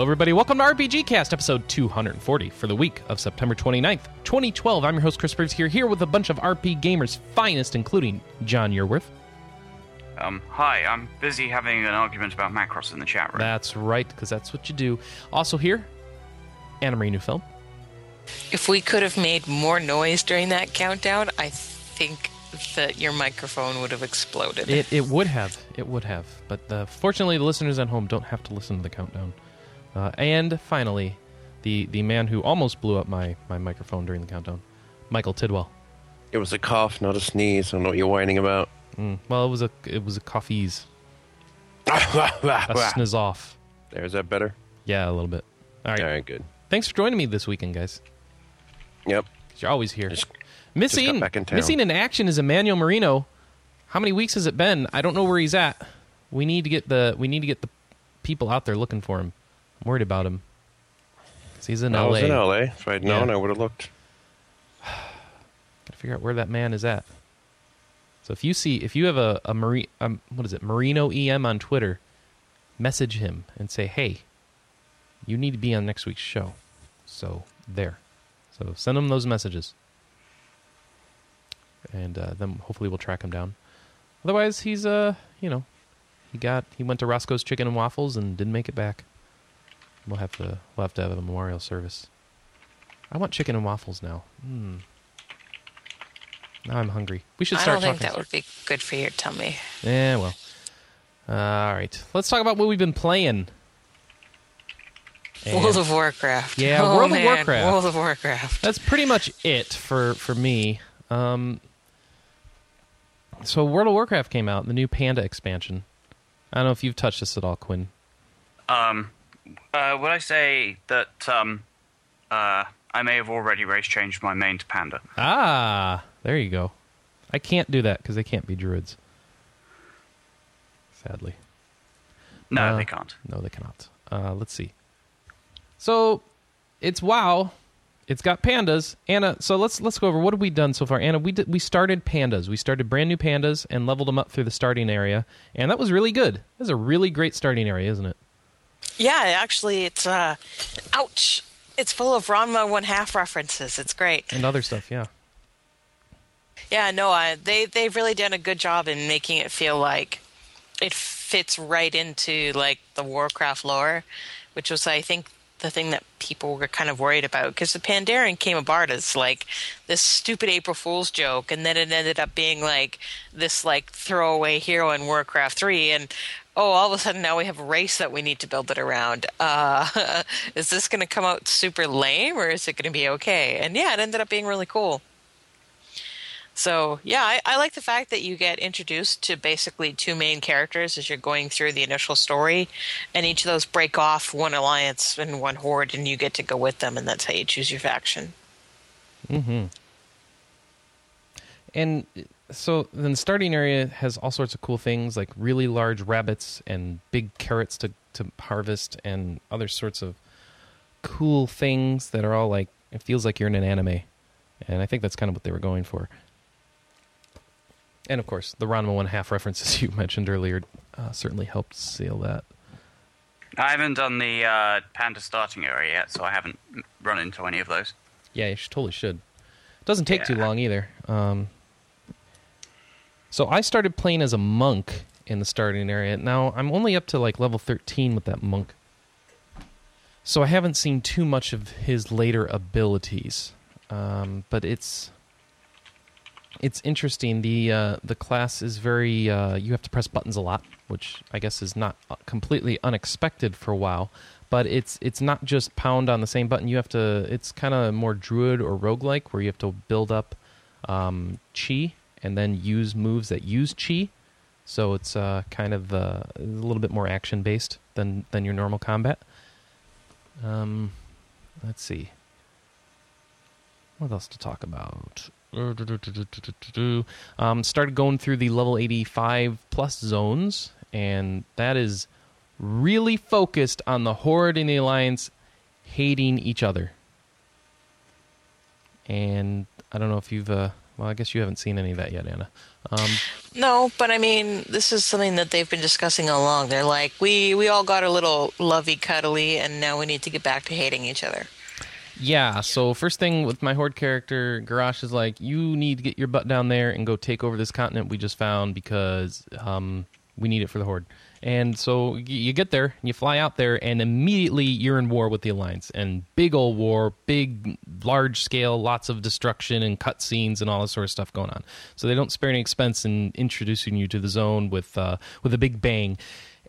Hello, everybody. Welcome to RPG Cast, episode 240 for the week of September 29th, 2012. I'm your host, Chris Briggs, here with a bunch of RP Gamer's finest, including John Yearworth. Hi, I'm busy having an argument about Macross in the chat room. That's right, because that's what you do. Also here, Anna-Marie Newfilm. If we could have made more noise during that countdown, I think that your microphone would have exploded. It would have. It would have. But fortunately, the listeners at home don't have to listen to the countdown. And finally, the man who almost blew up my microphone during the countdown, Michael Tidwell. It was a cough, not a sneeze. I don't know what you're whining about. Well, it was a cough-ease. A sniz off. There, is that better? Yeah, a little bit. All right, good. Thanks for joining me this weekend, guys. Yep. You're always here. Missing in action is Emmanuel Marino. How many weeks has it been? I don't know where he's at. We need to get the people out there looking for him. I'm worried about him. Cause he's in LA. I was in LA. If I'd known, I would have looked. Gotta figure out where that man is at. So if you have a Marino EM on Twitter, message him and say, hey, you need to be on next week's show. So send him those messages. And then hopefully we'll track him down. Otherwise, he's he went to Roscoe's Chicken and Waffles and didn't make it back. We'll have to have a memorial service. I want chicken and waffles now. Now I'm hungry. We should start talking. I don't think that would be good for your tummy. Yeah, well. All right. Let's talk about what we've been playing. World of Warcraft. Yeah, World of Warcraft. That's pretty much it for me. So World of Warcraft came out, the new Panda expansion. I don't know if you've touched this at all, Quinn. Would I say that I may have already race-changed my main to Panda? Ah, there you go. I can't do that because they can't be druids. Sadly. No, they can't. No, they cannot. Let's see. So, it's WoW. It's got pandas. Anna, so let's go over what have we done so far. Anna, we started pandas. We started brand new pandas and leveled them up through the starting area. And that was really good. That was a really great starting area, isn't it? Yeah, actually, it's ouch! It's full of Ranma 1/2 references. It's great and other stuff. Yeah. Yeah, no, they've really done a good job in making it feel like it fits right into like the Warcraft lore, which was I think the thing that people were kind of worried about because the Pandaren came apart as like this stupid April Fool's joke, and then it ended up being like this like throwaway hero in Warcraft 3 and. Oh, all of a sudden now we have a race that we need to build it around. Is this going to come out super lame or is it going to be okay? And yeah, it ended up being really cool. So yeah, I like the fact that you get introduced to basically two main characters as you're going through the initial story. And each of those break off one alliance and one horde and you get to go with them. And that's how you choose your faction. Mm-hmm. And... so then the starting area has all sorts of cool things like really large rabbits and big carrots to harvest and other sorts of cool things that are all like, it feels like you're in an anime. And I think that's kind of what they were going for. And of course, the Ranma 1/2 references you mentioned earlier certainly helped seal that. I haven't done the Panda starting area yet, so I haven't run into any of those. Yeah, you totally should. It doesn't take too long either. So I started playing as a monk in the starting area. Now, I'm only up to like level 13 with that monk. So I haven't seen too much of his later abilities. But it's interesting. The class is very... you have to press buttons a lot, which I guess is not completely unexpected for WoW. But it's not just pound on the same button. You have to... It's kind of more druid or roguelike, where you have to build up chi... and then use moves that use chi. So it's kind of a little bit more action-based than your normal combat. Let's see. What else to talk about? Started going through the level 85 plus zones, and that is really focused on the Horde and the Alliance hating each other. And I don't know if you've... Well, I guess you haven't seen any of that yet, Anna. No, but I mean, this is something that they've been discussing all along. They're like, we all got a little lovey-cuddly, and now we need to get back to hating each other. Yeah, so first thing with my Horde character, Garrosh is like, you need to get your butt down there and go take over this continent we just found because we need it for the Horde. And so you get there, you fly out there, and immediately you're in war with the Alliance. And big old war, big, large scale, lots of destruction and cutscenes and all this sort of stuff going on. So they don't spare any expense in introducing you to the zone with a big bang.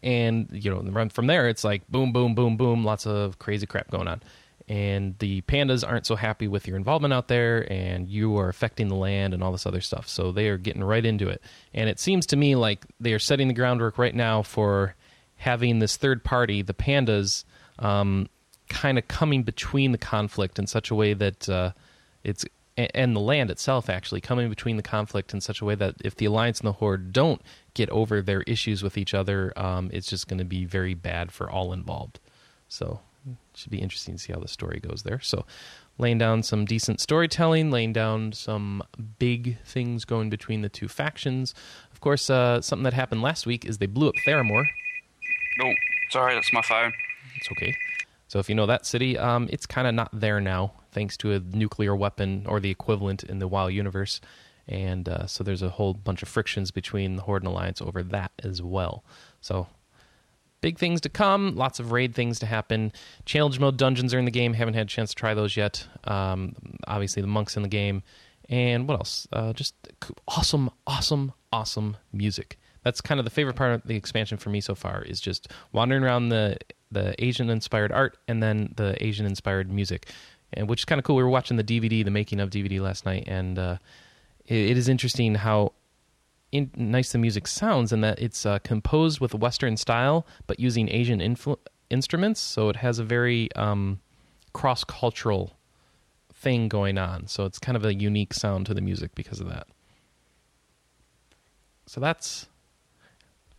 And you know, from there, it's like boom, boom, boom, boom, lots of crazy crap going on. And the pandas aren't so happy with your involvement out there, and you are affecting the land and all this other stuff. So they are getting right into it. And it seems to me like they are setting the groundwork right now for having this third party, the pandas, kind of coming between the conflict in such a way that and the land itself actually coming between the conflict in such a way that if the Alliance and the Horde don't get over their issues with each other, it's just going to be very bad for all involved. So should be interesting to see how the story goes there. So laying down some decent storytelling, laying down some big things going between the two factions. Of course, something that happened last week is they blew up Theramore. Oh, sorry, that's my phone. It's okay. So if you know that city, it's kind of not there now, thanks to a nuclear weapon or the equivalent in the WoW universe. And so there's a whole bunch of frictions between the Horde and Alliance over that as well. So big things to come, lots of raid things to happen. Challenge mode dungeons are in the game. Haven't had a chance to try those yet. Obviously, the monk's in the game. And what else? Just awesome, awesome, awesome music. That's kind of the favorite part of the expansion for me so far is just wandering around the Asian-inspired art and then the Asian-inspired music, and which is kind of cool. We were watching the DVD, the making of DVD last night, and it is interesting how nice the music sounds in that it's composed with Western style but using Asian instruments, so it has a very cross-cultural thing going on. So it's kind of a unique sound to the music because of that. So that's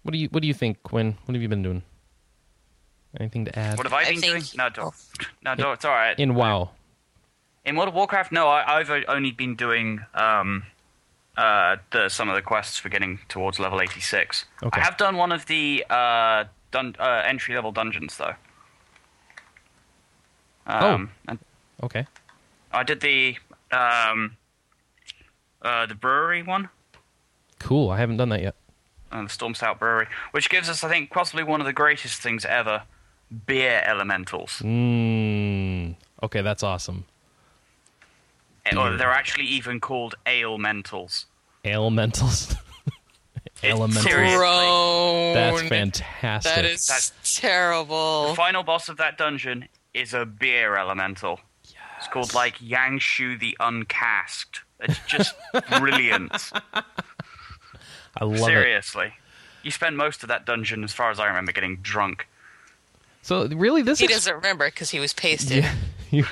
what do you think, Quinn? What have you been doing? Anything to add? What have I been doing? No, it's all right. In WoW, in World of Warcraft, no, I've only been doing some of the quests for getting towards level 86. Okay. I have done one of the entry-level dungeons, though. Okay. I did the brewery one. Cool, I haven't done that yet. The Stormstout Brewery, which gives us, I think, possibly one of the greatest things ever, beer elementals. Okay, that's awesome. Or they're actually even called Elementals. Elementals? Elementals. That's fantastic. That's terrible. The final boss of that dungeon is a beer elemental. Yes. It's called, like, Yangshu the Uncasked. It's just brilliant. I love it. Seriously. You spend most of that dungeon, as far as I remember, getting drunk. So, really, this He doesn't remember because he was pasted. Yeah,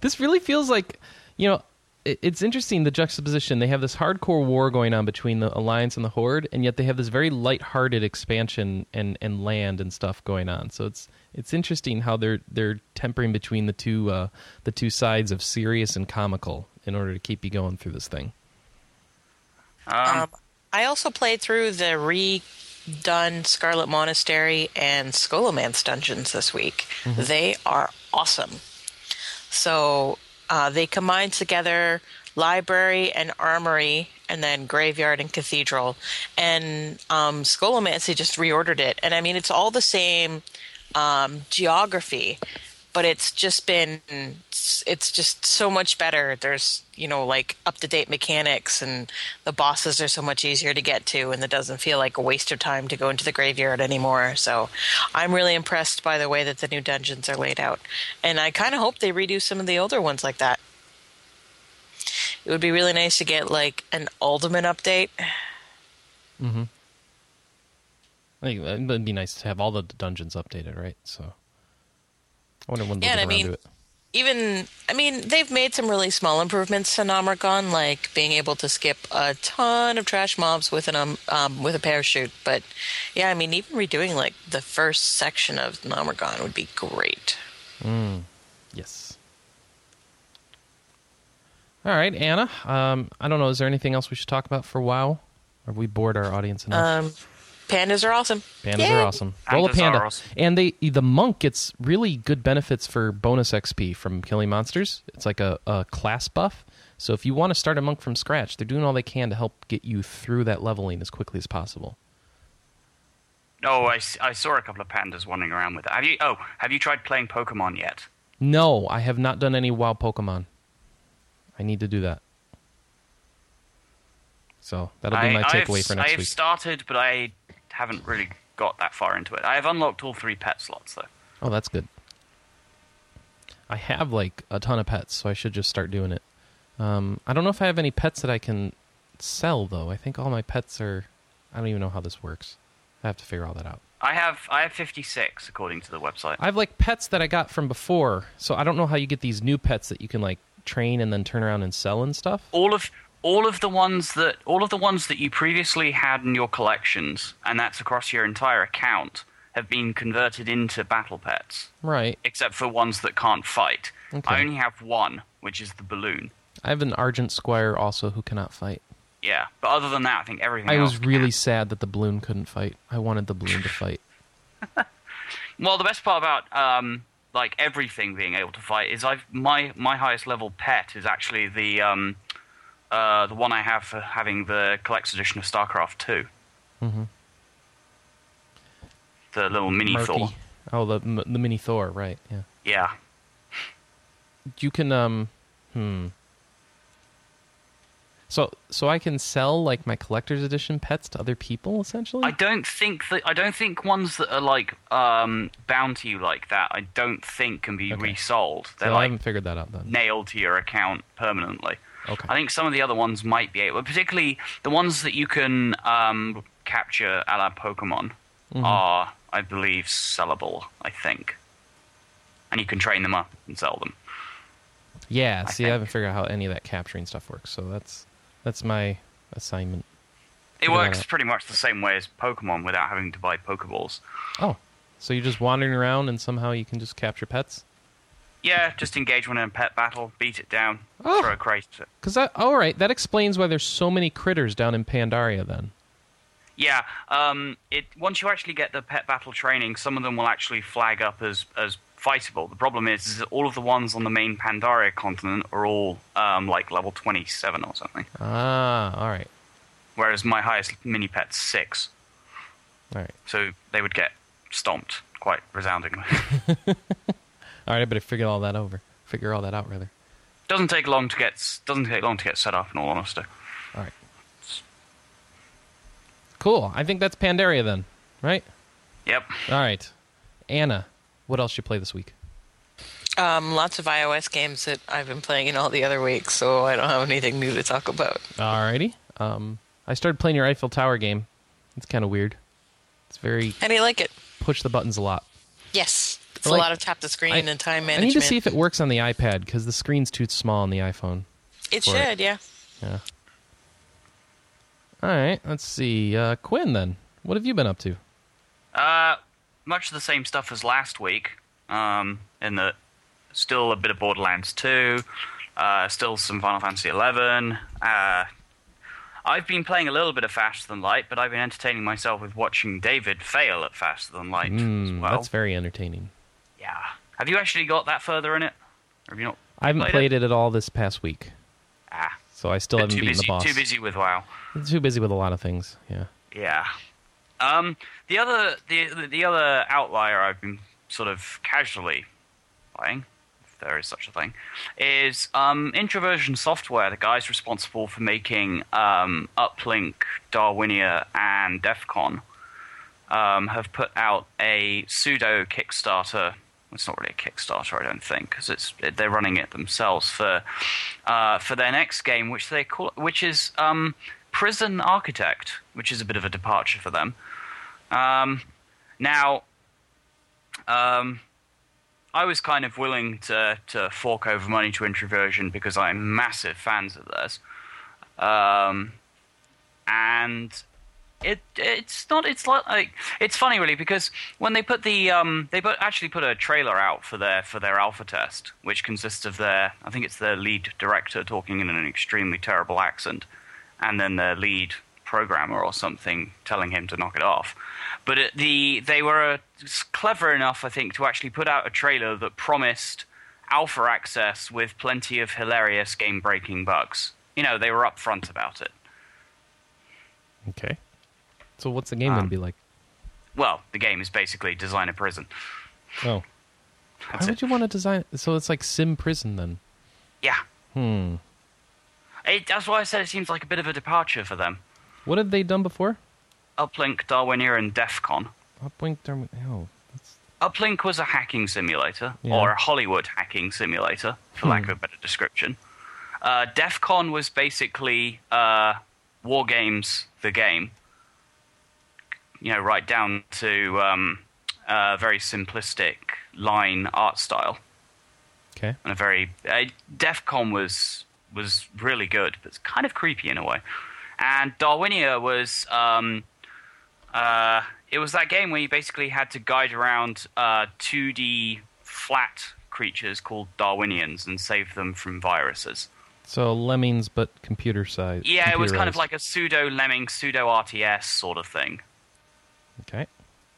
this really feels like, you know, it's interesting, the juxtaposition. They have this hardcore war going on between the Alliance and the Horde, and yet they have this very lighthearted expansion and land and stuff going on. So it's interesting how they're tempering between the two sides of serious and comical in order to keep you going through this thing. I also played through the redone Scarlet Monastery and Scholomance dungeons this week. Mm-hmm. They are awesome. So they combine together library and armory and then graveyard and cathedral. And Scholomance just reordered it. And, I mean, it's all the same geography, but it's just so much better. There's, you know, like up-to-date mechanics and the bosses are so much easier to get to, and it doesn't feel like a waste of time to go into the graveyard anymore. So I'm really impressed by the way that the new dungeons are laid out. And I kind of hope they redo some of the older ones like that. It would be really nice to get, like, an Alderman update. Mm-hmm. I think it would be nice to have all the dungeons updated, right? So I wonder when they'll get around to it. They've made some really small improvements to Namragon, like being able to skip a ton of trash mobs with a parachute. But yeah, I mean, even redoing like the first section of Namragon would be great. Yes. All right, Anna. I don't know. Is there anything else we should talk about for WoW? Or have we bored our audience enough? Pandas are awesome. Pandas Yay. Are awesome. Roll a panda. Awesome. And the monk gets really good benefits for bonus XP from killing monsters. It's like a class buff. So if you want to start a monk from scratch, they're doing all they can to help get you through that leveling as quickly as possible. Oh, I saw a couple of pandas wandering around with it. Have you tried playing Pokemon yet? No, I have not done any WoW Pokemon. I need to do that. So that'll be my takeaway for next week. I've started, but I haven't really got that far into it. I have unlocked all 3 pet slots, though. Oh, that's good. I have, like, a ton of pets, so I should just start doing it. I don't know if I have any pets that I can sell, though. I think all my pets are... I don't even know how this works. I have to figure all that out. I have 56, according to the website. I have, like, pets that I got from before, so I don't know how you get these new pets that you can, like, train and then turn around and sell and stuff. All of the ones that you previously had in your collections, and that's across your entire account, have been converted into battle pets. Right. Except for ones that can't fight. Okay. I only have one, which is the balloon. I have an Argent Squire also who cannot fight. Yeah, but other than that, I think everything else was really sad that the balloon couldn't fight. I wanted the balloon to fight. Well, the best part about like everything being able to fight is my highest level pet is actually the one I have for having the Collector's Edition of StarCraft 2. Mm-hmm. The little mini Murky. Thor. Oh, the mini Thor, right, yeah. Yeah. You can, So I can sell like my collector's edition pets to other people essentially? I don't think ones that are like bounty like that I don't think can be resold. They're I haven't figured that out then. Nailed to your account permanently. Okay. I think some of the other ones might be able, particularly the ones that you can capture a la Pokemon are, I believe, sellable, I think. And you can train them up and sell them. Yeah, I haven't figured out how any of that capturing stuff works, so that's my assignment. It works pretty much the same way as Pokemon without having to buy Pokeballs. Oh, so you're just wandering around and somehow you can just capture pets? Yeah, just engage one in a pet battle, beat it down, throw a crate at it. All right, that explains why there's so many critters down in Pandaria then. Yeah, once you actually get the pet battle training, some of them will actually flag up as fightable. The problem is that all of the ones on the main Pandaria continent are all like level 27 or something. Ah, all right. Whereas my highest mini pet's 6. All right. So they would get stomped quite resoundingly. All right, I better figure all that out rather. Doesn't take long to get set up in all honesty. All right. Cool. I think that's Pandaria then, right? Yep. All right. Anna, what else you play this week? Lots of iOS games that I've been playing in all the other weeks, so I don't have anything new to talk about. Alrighty. I started playing your Eiffel Tower game. It's kind of weird. It's very... And I like it. Push the buttons a lot. Yes. It's a lot of tap the screen and time management. I need to see if it works on the iPad, because the screen's too small on the iPhone. It should, yeah. Yeah. Alright, let's see. Quinn, then. What have you been up to? Much of the same stuff as last week, still a bit of Borderlands 2, still some Final Fantasy 11. I've been playing a little bit of Faster Than Light, but I've been entertaining myself with watching David fail at Faster Than Light as well. That's very entertaining. Yeah. Have you actually got that further in it? Or have you not? I haven't played it at all this past week. Ah. So I still haven't beaten the boss. Too busy with WoW. Too busy with a lot of things, yeah. Yeah. The other outlier I've been sort of casually playing, if there is such a thing, is Introversion Software, the guys responsible for making Uplink, Darwinia, and Defcon, have put out a pseudo Kickstarter. It's not really a Kickstarter, I don't think, because they're running it themselves for their next game, which is Prison Architect, which is a bit of a departure for them. I was kind of willing to fork over money to Introversion because I'm massive fans of theirs. And It's funny really, because when they put the they actually put a trailer out for their alpha test, which consists of their, I think it's their lead director talking in an extremely terrible accent, and then their lead programmer or something telling him to knock it off. But they were clever enough, I think, to actually put out a trailer that promised alpha access with plenty of hilarious game-breaking bugs. You know, they were upfront about it. Okay. So what's the game going to be like? Well, the game is basically design a prison. Oh. That's Why would you want to design... So it's like Sim Prison, then? Yeah. Hmm. That's why I said it seems like a bit of a departure for them. What had they done before? Uplink, Darwinia, and Defcon. Uplink, Darwinia... Oh, that's... Uplink was a hacking simulator, or a Hollywood hacking simulator, for lack of a better description. Defcon was basically War Games, the game. You know, right down to very simplistic line art style. Okay. And a very Defcon was really good, but it's kind of creepy in a way. And Darwinia was it was that game where you basically had to guide around 2D flat creatures called Darwinians and save them from viruses. So Lemmings, but computer-sized. Yeah, it was kind of like a pseudo-Lemming, pseudo-RTS sort of thing. Okay.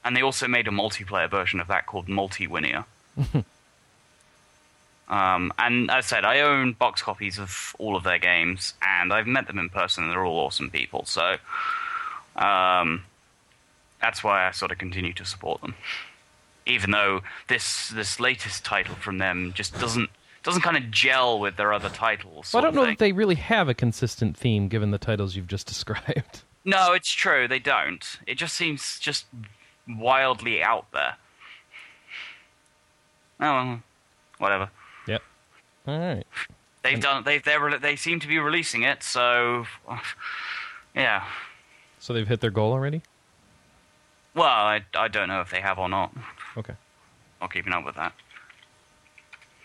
And they also made a multiplayer version of that called Multiwinia. And as I said, I own box copies of all of their games, and I've met them in person, and they're all awesome people. So that's why I sort of continue to support them. Even though this latest title from them just doesn't kind of gel with their other titles. Well, I don't know that they really have a consistent theme, given the titles you've just described. No, it's true. They don't. It just seems just wildly out there. Oh, whatever. Yep. All right. They've done. They seem to be releasing it. So, yeah. So they've hit their goal already? Well, I don't know if they have or not. Okay. I'm not keeping up with that.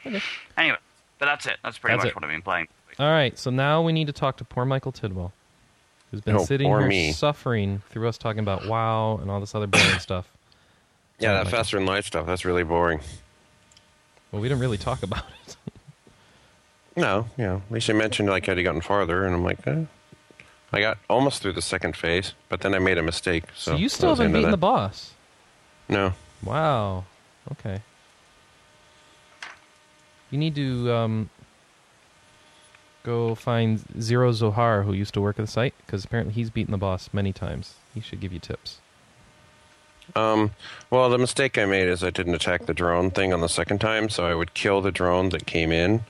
Okay. Anyway, but that's it. That's pretty much what I've been playing. All right. So now we need to talk to poor Michael Tidwell, who's been sitting here suffering through us talking about WoW and all this other boring stuff. Yeah, that Faster Than Light stuff, that's really boring. Well, we didn't really talk about it. No, yeah. At least I mentioned like I'd gotten farther, and I'm like, I got almost through the second phase, but then I made a mistake. So you still haven't beaten the boss? No. Wow. Okay. You need to... Go find Zero Zohar, who used to work at the site, because apparently he's beaten the boss many times. He should give you tips. Well, the mistake I made is I didn't attack the drone thing on the second time, so I would kill the drone that came in,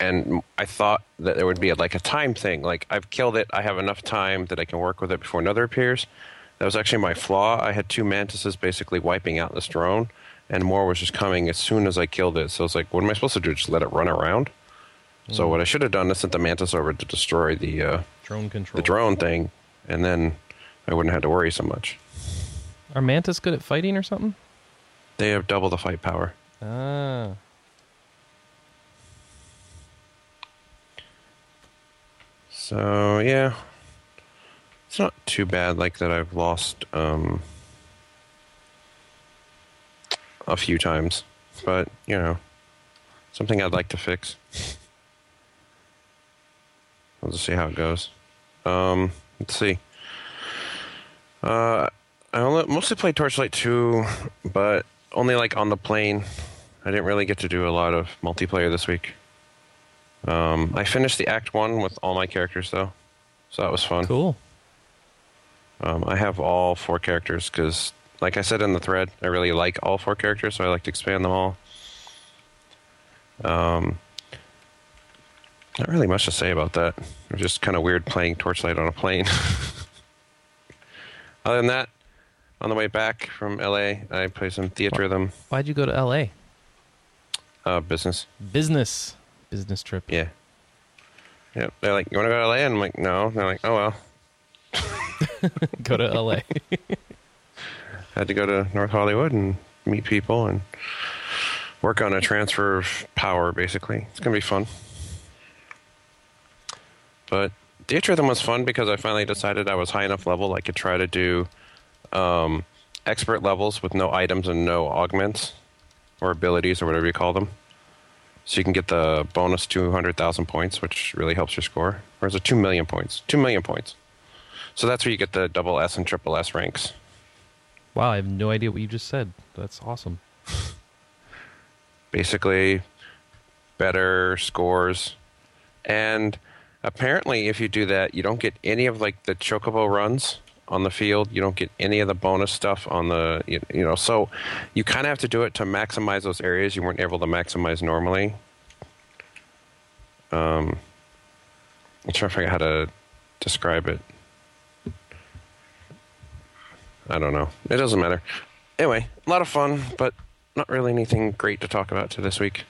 and I thought that there would be like a time thing. Like, I've killed it, I have enough time that I can work with it before another appears. That was actually my flaw. I had two mantises basically wiping out this drone, and more was just coming as soon as I killed it. So I was like, what am I supposed to do? Just let it run around? So what I should have done is sent the mantis over to destroy the drone thing, and then I wouldn't have to worry so much. Are mantis good at fighting or something? They have double the fight power. Ah. So, yeah. It's not too bad like that I've lost a few times. But, you know, something I'd like to fix. We'll just see how it goes. Let's see. I mostly played Torchlight 2, but only like on the plane. I didn't really get to do a lot of multiplayer this week. I finished the Act 1 with all my characters, though. So that was fun. Cool. I have all four characters because, like I said in the thread, I really like all four characters, so I like to expand them all. Not really much to say about that. It was just kind of weird playing Torchlight on a plane. Other than that, on the way back from L.A., I played some Theatrhythm. Why'd you go to L.A.? Business. Business. Business trip. Yeah. Yep. They're like, you want to go to L.A.? And I'm like, no. And they're like, oh, well. Go to L.A. Had to go to North Hollywood and meet people and work on a transfer of power, basically. It's going to be fun. But Theatrhythm was fun because I finally decided I was high enough level I could try to do expert levels with no items and no augments or abilities or whatever you call them. So you can get the bonus 200,000 points, which really helps your score. Or is it 2 million points? 2 million points. So that's where you get the double S and triple S ranks. Wow, I have no idea what you just said. That's awesome. Basically, better scores. And apparently, if you do that, you don't get any of like the chocobo runs on the field. You don't get any of the bonus stuff on the, you know, so you kind of have to do it to maximize those areas you weren't able to maximize normally. I'm trying to figure out how to describe it. I don't know. It doesn't matter. Anyway, a lot of fun, but not really anything great to talk about to this week.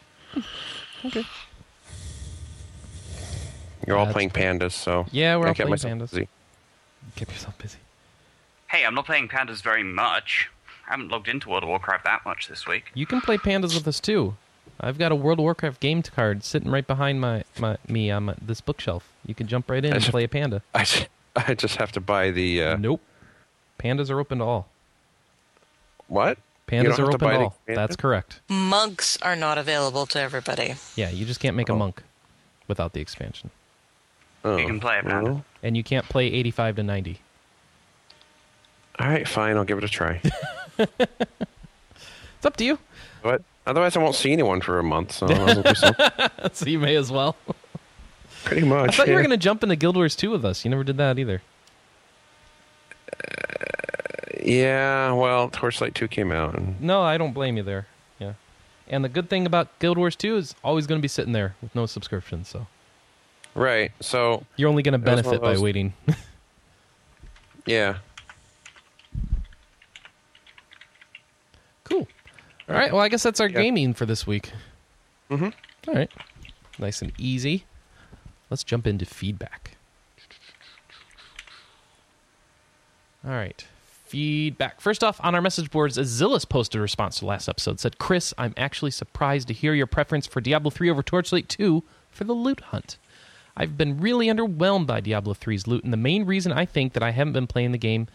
Okay. You're all playing pandas, so... Yeah, we're all playing pandas. Busy. Keep yourself busy. Hey, I'm not playing pandas very much. I haven't logged into World of Warcraft that much this week. You can play pandas with us, too. I've got a World of Warcraft game card sitting right behind me on this bookshelf. You can jump right in and play a panda. I just have to buy the... Nope. Pandas are open to all. What? Pandas are open to all. That's correct. Monks are not available to everybody. Yeah, you just can't make a monk without the expansion. Oh, you can play a panda. Well. And you can't play 85 to 90. All right, fine. I'll give it a try. It's up to you. But otherwise, I won't see anyone for a month. So, so you may as well. Pretty much. I thought you were going to jump into Guild Wars 2 with us. You never did that either. Yeah, well, Torchlight 2 came out. And... No, I don't blame you there. Yeah. And the good thing about Guild Wars 2 is always going to be sitting there with no subscription, so. Right, so... You're only going to benefit by waiting. Yeah. Cool. All right, well, I guess that's our gaming for this week. Mm-hmm. All right. Nice and easy. Let's jump into feedback. All right. Feedback. First off, on our message boards, Azilus posted a response to last episode. Said, Chris, I'm actually surprised to hear your preference for Diablo 3 over Torchlight 2 for the loot hunt. I've been really underwhelmed by Diablo 3's loot, and the main reason I think that I haven't been playing the game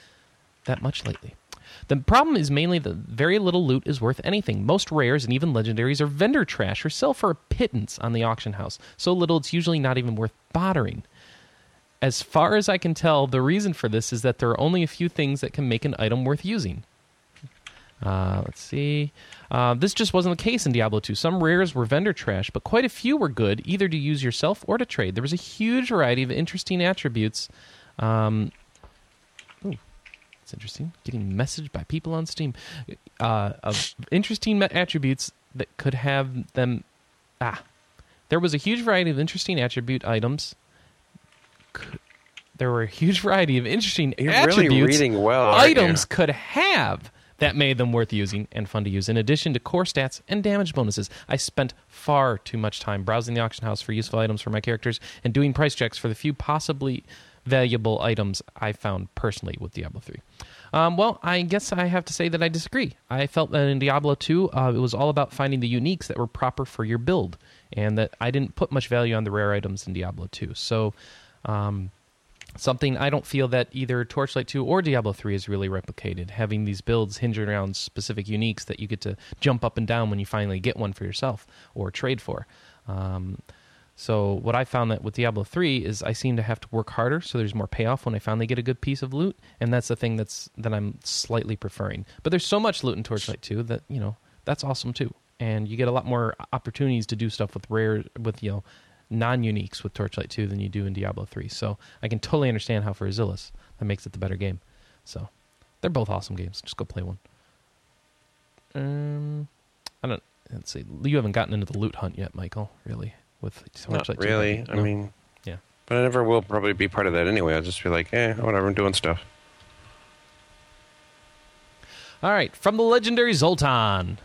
that much lately. The problem is mainly that very little loot is worth anything. Most rares and even legendaries are vendor trash or sell for a pittance on the auction house. So little it's usually not even worth bothering. As far as I can tell, the reason for this is that there are only a few things that can make an item worth using. Let's see. This just wasn't the case in Diablo 2. Some rares were vendor trash, but quite a few were good, either to use yourself or to trade. There was a huge variety of interesting attributes. It's interesting. Getting messaged by people on Steam. Of interesting attributes that could have them... There was a huge variety of interesting attribute items... There were a huge variety of interesting items could have that made them worth using and fun to use, in addition to core stats and damage bonuses. I spent far too much time browsing the auction house for useful items for my characters and doing price checks for the few possibly valuable items I found personally with Diablo 3. Well, I guess I have to say that I disagree. I felt that in Diablo 2, it was all about finding the uniques that were proper for your build, and that I didn't put much value on the rare items in Diablo 2. So... something I don't feel that either Torchlight 2 or Diablo 3 is really replicated, having these builds hinge around specific uniques that you get to jump up and down when you finally get one for yourself or trade for. So what I found that with Diablo 3 is I seem to have to work harder, so there's more payoff when I finally get a good piece of loot, and that's the thing that I'm slightly preferring. But there's so much loot in Torchlight 2 that, you know, that's awesome too. And you get a lot more opportunities to do stuff with rare, with, you know, non-uniques with Torchlight 2 than you do in Diablo 3. So I can totally understand how for Azilus that makes it the better game. So they're both awesome games. Just go play one. Let's see. You haven't gotten into the loot hunt yet, Michael, really, with Torchlight 2. Not really. No? I mean, yeah. But I never will probably be part of that anyway. I'll just be like, whatever, I'm doing stuff. All right. From the legendary Zoltan.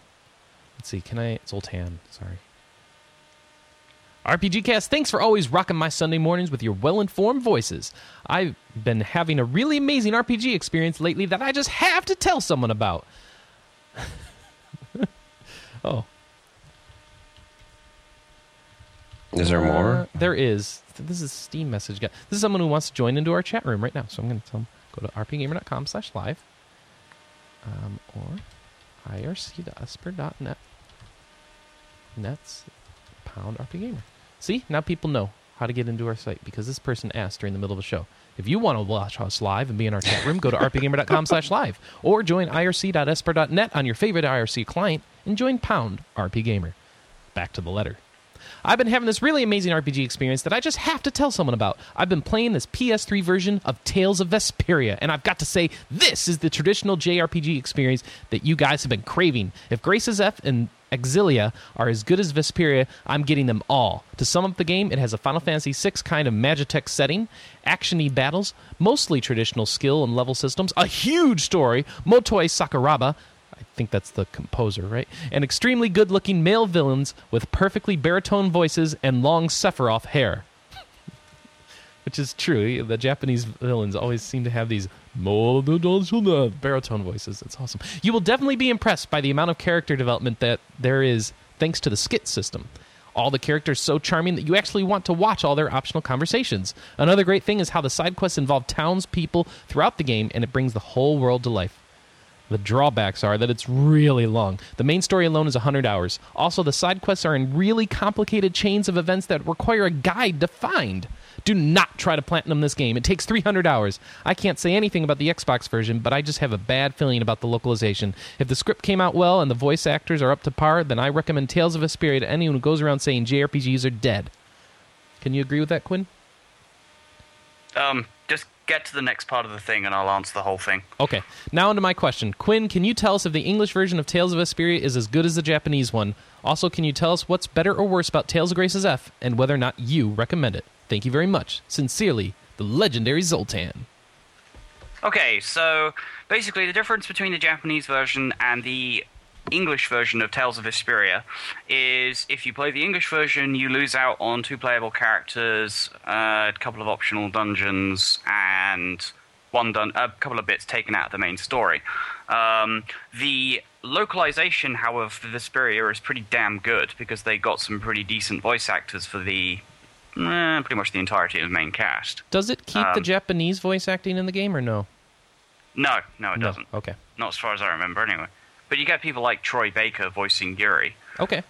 Let's see. Zoltan, sorry. RPG Cast, thanks for always rocking my Sunday mornings with your well-informed voices. I've been having a really amazing RPG experience lately that I just have to tell someone about. Is there more? There is. This is a Steam message. This is someone who wants to join into our chat room right now. So I'm going to tell them, go to rpgamer.com/live or irc.esper.net. That's #rpgamer. See? Now people know how to get into our site because this person asked during the middle of the show. If you want to watch us live and be in our chat room, go to rpgamer.com/live or join irc.esper.net on your favorite IRC client and join #rpgamer. Back to the letter. I've been having this really amazing RPG experience that I just have to tell someone about. I've been playing this PS3 version of Tales of Vesperia, and I've got to say, this is the traditional JRPG experience that you guys have been craving. If Graces F and Xillia are as good as Vesperia, I'm getting them all. To sum up the game, it has a Final Fantasy VI kind of Magitech setting, action-y battles, mostly traditional skill and level systems, a huge story, Motoi Sakuraba, I think that's the composer, right? And extremely good-looking male villains with perfectly baritone voices and long Sephiroth hair. Which is true. The Japanese villains always seem to have these baritone voices. It's awesome. You will definitely be impressed by the amount of character development that there is thanks to the skit system. All the characters so charming that you actually want to watch all their optional conversations. Another great thing is how the side quests involve townspeople throughout the game, and it brings the whole world to life. The drawbacks are that it's really long. The main story alone is 100 hours. Also, the side quests are in really complicated chains of events that require a guide to find. Do not try to platinum this game. It takes 300 hours. I can't say anything about the Xbox version, but I just have a bad feeling about the localization. If the script came out well and the voice actors are up to par, then I recommend Tales of Vesperia to anyone who goes around saying JRPGs are dead. Can you agree with that, Quinn? Just get to the next part of the thing, and I'll answer the whole thing. Okay. Now into my question. Quinn, can you tell us if the English version of Tales of Vesperia is as good as the Japanese one? Also, can you tell us what's better or worse about Tales of Graces F, and whether or not you recommend it? Thank you very much. Sincerely, the legendary Zoltan. Okay, so basically the difference between the Japanese version and the English version of Tales of Vesperia is if you play the English version, you lose out on two playable characters, a couple of optional dungeons, and a couple of bits taken out of the main story. The localization, however, for Vesperia is pretty damn good because they got some pretty decent voice actors for the pretty much the entirety of the main cast. Does it keep the Japanese voice acting in the game or no? No, it doesn't. Okay. Not as far as I remember, anyway. But you get people like Troy Baker voicing Yuri. Okay.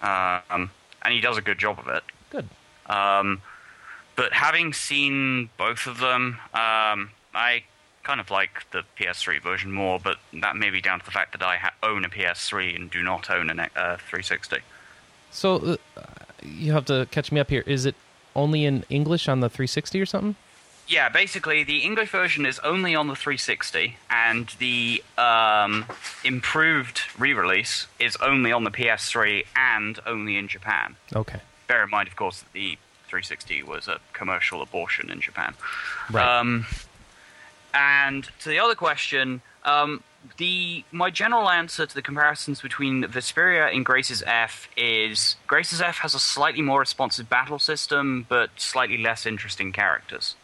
And he does a good job of it. Good. But having seen both of them, I kind of like the PS3 version more, but that may be down to the fact that I own a PS3 and do not own a 360. So, you have to catch me up here. Is it only in English on the 360 or something? Yeah, basically, the English version is only on the 360, and the improved re-release is only on the PS3 and only in Japan. Okay. Bear in mind, of course, that the 360 was a commercial abortion in Japan. Right. And to the other question, my general answer to the comparisons between Vesperia and Graces F is Graces F has a slightly more responsive battle system, but slightly less interesting characters.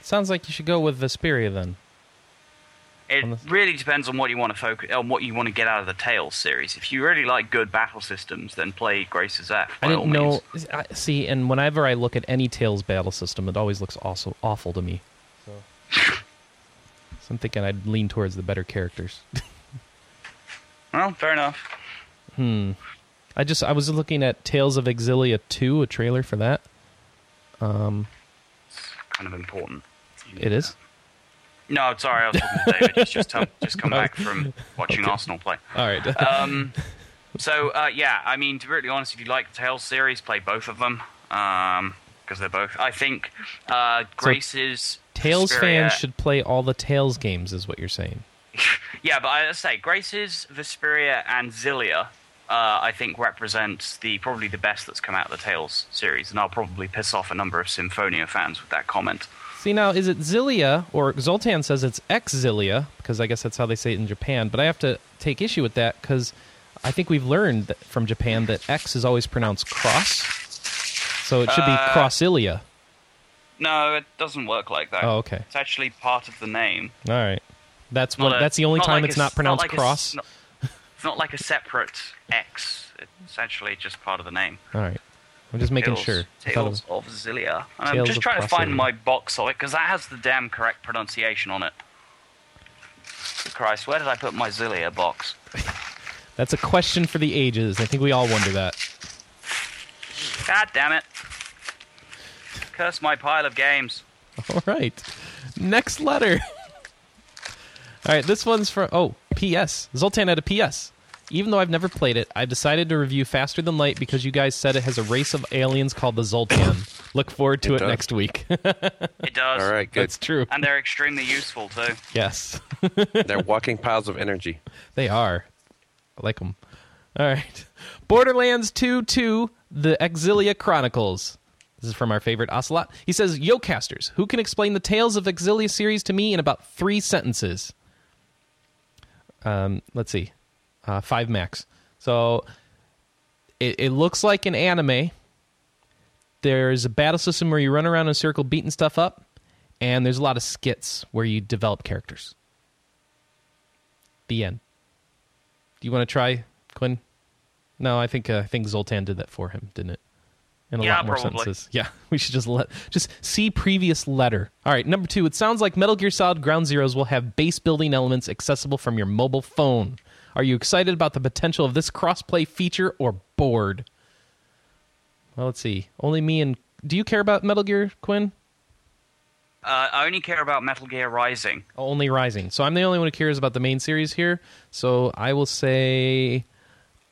Sounds like you should go with Vesperia then. It really depends on what you want to get out of the Tales series. If you really like good battle systems, then play Graces F. I don't know. See, and whenever I look at any Tales battle system, it always looks also awful to me. So I'm thinking I'd lean towards the better characters. Well, fair enough. I was looking at Tales of Xillia 2, a trailer for that. It's kind of important. It is? No, sorry, I was talking to David. He's just come back from watching Arsenal play. All right. I mean, to be really honest, if you like the Tales series, play both of them. Because they're both... I think Grace's... Tales fans should play all the Tales games, is what you're saying. Yeah, but I say Graces, Vesperia, and Xillia, I think, represent probably the best that's come out of the Tales series, and I'll probably piss off a number of Symphonia fans with that comment. See, now, is it Xillia, or Zoltan says it's Xillia, because I guess that's how they say it in Japan, but I have to take issue with that, because I think we've learned from Japan that X is always pronounced cross, so it should be Cross-Xillia. No, it doesn't work like that. Oh, okay. It's actually part of the name. All right. That's the only time it's not pronounced cross. It's not like a separate X. It's actually just part of the name. All right. I'm just making sure. Tales of Xillia. I'm just trying to find my box of it, because that has the damn correct pronunciation on it. Christ, where did I put my Xillia box? That's a question for the ages. I think we all wonder that. God damn it. Curse my pile of games. All right. Next letter. All right, this one's from... Oh, P.S. Zoltan had a P.S. Even though I've never played it, I've decided to review Faster Than Light because you guys said it has a race of aliens called the Zoltan. Look forward to it next week. It does. All right, good. That's true. And they're extremely useful, too. Yes. They're walking piles of energy. They are. I like them. All right. Borderlands 2, The Xillia Chronicles. This is from our favorite Ocelot. He says, Yo, casters, who can explain the Tales of Xillia series to me in about 3 sentences? Let's see. 5 max. So it looks like an anime. There's a battle system where you run around in a circle beating stuff up, and there's a lot of skits where you develop characters. The end. Do you want to try, Quinn? No, I think Zoltan did that for him, didn't it? In a lot more probably. Sentences. Yeah, we should just see previous letter. All right, number 2. It sounds like Metal Gear Solid Ground Zeroes will have base building elements accessible from your mobile phone. Are you excited about the potential of this cross-play feature or bored? Well, let's see. Only me and... Do you care about Metal Gear, Quinn? I only care about Metal Gear Rising. Oh, only Rising. So I'm the only one who cares about the main series here. So I will say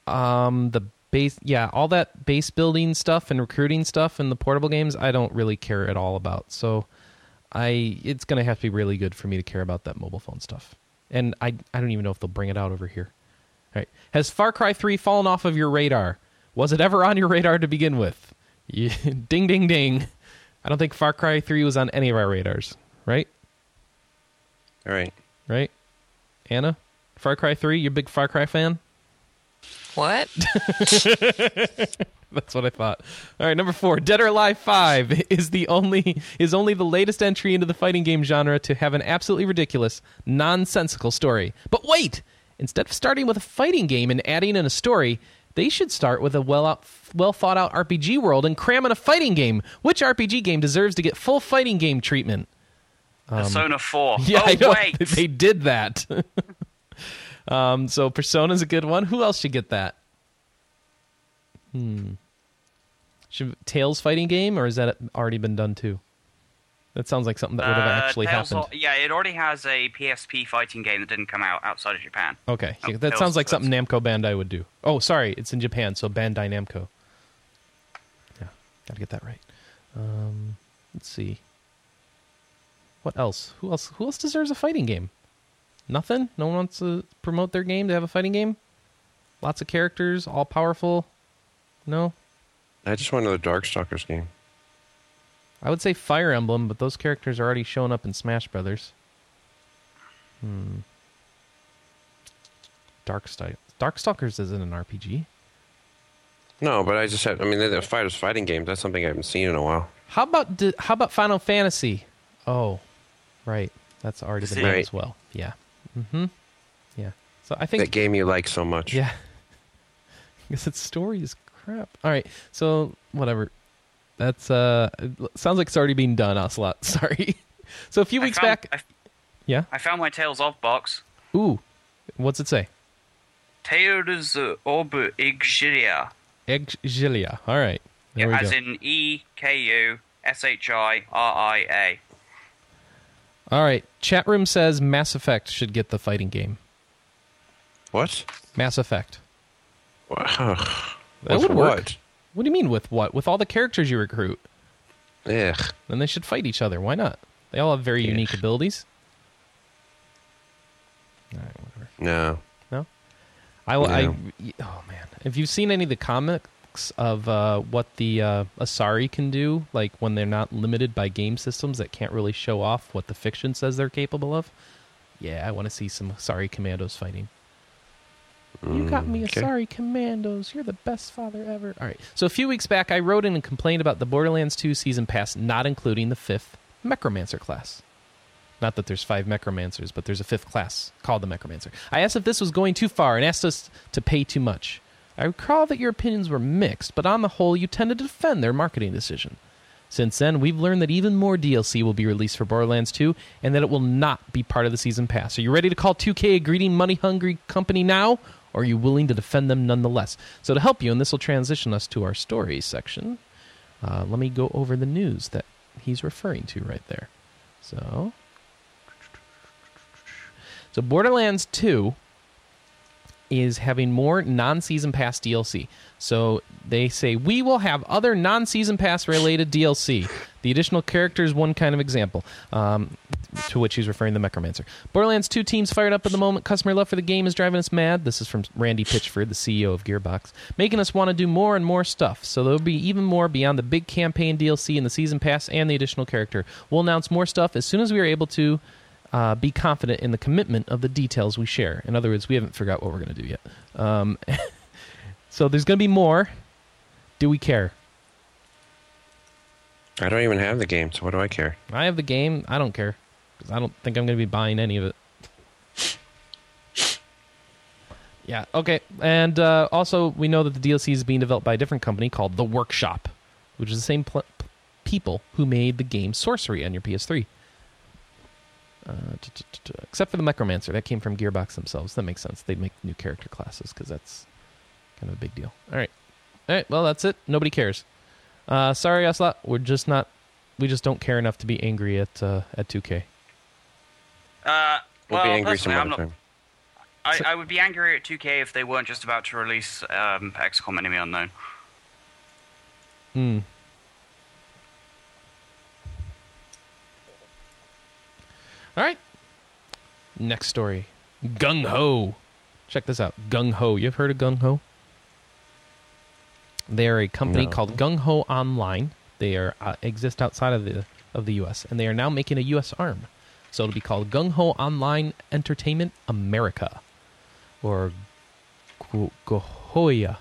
the base... Yeah, all that base building stuff and recruiting stuff and the portable games, I don't really care at all about. So it's going to have to be really good for me to care about that mobile phone stuff. And I don't even know if they'll bring it out over here. All right. Has Far Cry 3 fallen off of your radar? Was it ever on your radar to begin with? Yeah. Ding, ding, ding. I don't think Far Cry 3 was on any of our radars, right? All right. Right? Anna? Far Cry 3? You a big Far Cry fan? What? That's what I thought. All right, number 4. Dead or Alive 5 is only the latest entry into the fighting game genre to have an absolutely ridiculous, nonsensical story. But wait! Instead of starting with a fighting game and adding in a story, they should start with a well-thought-out RPG world and cram in a fighting game. Which RPG game deserves to get full fighting game treatment? Persona 4. Yeah, wait! They did that. So Persona's a good one. Who else should get that? Should Tails fighting game, or is that already been done too? That sounds like something that would have actually happened. Yeah, it already has a PSP fighting game that didn't come out outside of Japan. Okay, yeah, that sounds like something Namco Bandai would do. Oh, sorry, it's in Japan, so Bandai Namco. Yeah, gotta get that right. Let's see. What else? Who else deserves a fighting game? Nothing? No one wants to promote their game to have a fighting game? Lots of characters, all powerful. No? I just want another Darkstalkers game. I would say Fire Emblem, but those characters are already showing up in Smash Brothers. Darkstalkers isn't an RPG. No, but I just have... I mean, the fighters fighting games, that's something I haven't seen in a while. How about Final Fantasy? Oh, right. That's already been done as well. Yeah. Mm-hmm. Yeah. So I think... That game you like so much. Yeah. Because its story is... Crap. All right, so whatever. That's sounds like it's already been done, Ocelot. Sorry. So a few weeks back, I found my Tales of box. Ooh, what's it say? Tales of Xillia. Xillia. All right. There we go. As in EKUSHIRIA. All right. Chat room says Mass Effect should get the fighting game. What? Mass Effect. Wow. That would work. What do you mean with what? With all the characters you recruit. Ugh. Then they should fight each other. Why not? They all have very unique abilities. All right, whatever. No. No? Oh, man. Have you seen any of the comics of what the Asari can do? Like when they're not limited by game systems that can't really show off what the fiction says they're capable of? Yeah, I want to see some Asari commandos fighting. You got me Asari Commandos. You're the best father ever. All right. So a few weeks back, I wrote in and complained about the Borderlands 2 Season Pass not including the 5th Mechromancer class. Not that there's 5 Mechromancers, but there's a 5th class called the Mechromancer. I asked if this was going too far and asked us to pay too much. I recall that your opinions were mixed, but on the whole, you tended to defend their marketing decision. Since then, we've learned that even more DLC will be released for Borderlands 2, and that it will not be part of the Season Pass. Are you ready to call 2K a greedy, money-hungry company now, or are you willing to defend them nonetheless? So to help you, and this will transition us to our story section, let me go over the news that he's referring to right there. So Borderlands 2 is having more non-season pass DLC. So they say, we will have other non-season pass related DLC. The additional character is one kind of example, to which he's referring to the Mechromancer. Borderlands 2 teams fired up at the moment. Customer love for the game is driving us mad. This is from Randy Pitchford, the CEO of Gearbox. Making us want to do more and more stuff. So there'll be even more beyond the big campaign DLC and the season pass and the additional character. We'll announce more stuff as soon as we are able to be confident in the commitment of the details we share. In other words, we haven't forgot what we're going to do yet. So there's going to be more. Do we care? I don't even have the game, so what do I care? I have the game. I don't care. Because I don't think I'm going to be buying any of it. Yeah, okay. And also, we know that the DLC is being developed by a different company called The Workshop, which is the same people who made the game Sorcery on your PS3. Except for the Mechromancer. That came from Gearbox themselves. That makes sense. They make new character classes because that's kind of a big deal. All right. Well, that's it. Nobody cares. Sorry, Ocelot. We're just not... We just don't care enough to be angry at 2K. Well, we'll be angry some other time. I would be angry at 2K if they weren't just about to release XCOM Enemy Unknown. Hmm. All right. Next story. Gung-Ho. Check this out. Gung-Ho. You've heard of Gung-Ho? They're a company called Gung-Ho Online. They are exist outside of the U.S., and they are now making a U.S. arm. So it'll be called Gung-Ho Online Entertainment America, or Gohoya.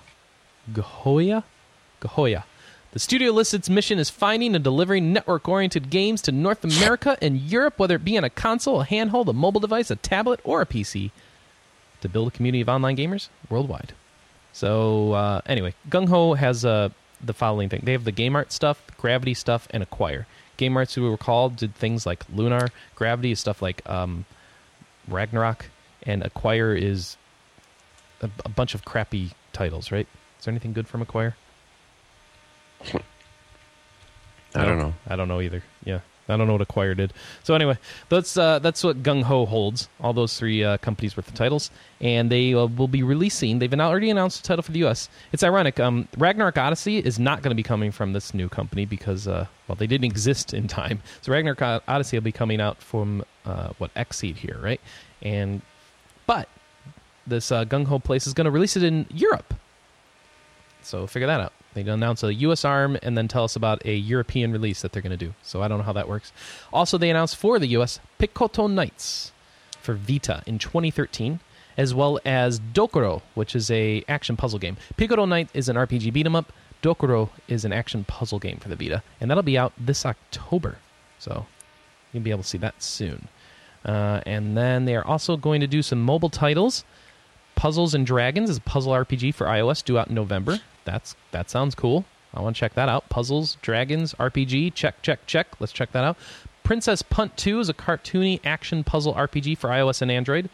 The studio lists its mission as finding and delivering network-oriented games to North America and Europe, whether it be on a console, a handheld, a mobile device, a tablet, or a PC, to build a community of online gamers worldwide. So, anyway, Gung-Ho has the following thing. They have the game art stuff, Gravity stuff, and Acquire. Game arts, who we recall, did things like Lunar. Gravity is stuff like Ragnarok, and Acquire is a bunch of crappy titles, right? Is there anything good from Acquire? I don't know. I don't know either. Yeah. I don't know what Acquire did. So anyway, that's what Gung-Ho holds. All those three companies worth of titles. And they will be releasing... They've already announced the title for the U.S. It's ironic. Ragnarok Odyssey is not going to be coming from this new company because, well, they didn't exist in time. So Ragnarok Odyssey will be coming out from, Xseed here, right? But this Gung-Ho place is going to release it in Europe. So figure that out. They announce a U.S. arm and then tell us about a European release that they're going to do. So I don't know how that works. Also, they announced for the U.S. Picotto Knights for Vita in 2013, as well as Dokuro, which is an action puzzle game. Picotto Knight is an RPG beat-em-up. Dokuro is an action puzzle game for the Vita. And that'll be out this October. So you'll be able to see that soon. And then they are also going to do some mobile titles. Puzzles and Dragons is a puzzle RPG for iOS due out in November. That sounds cool. I want to check that out. Puzzles, Dragons, RPG, check. Let's check that out. Princess Punt 2 is a cartoony action puzzle RPG for iOS and Android,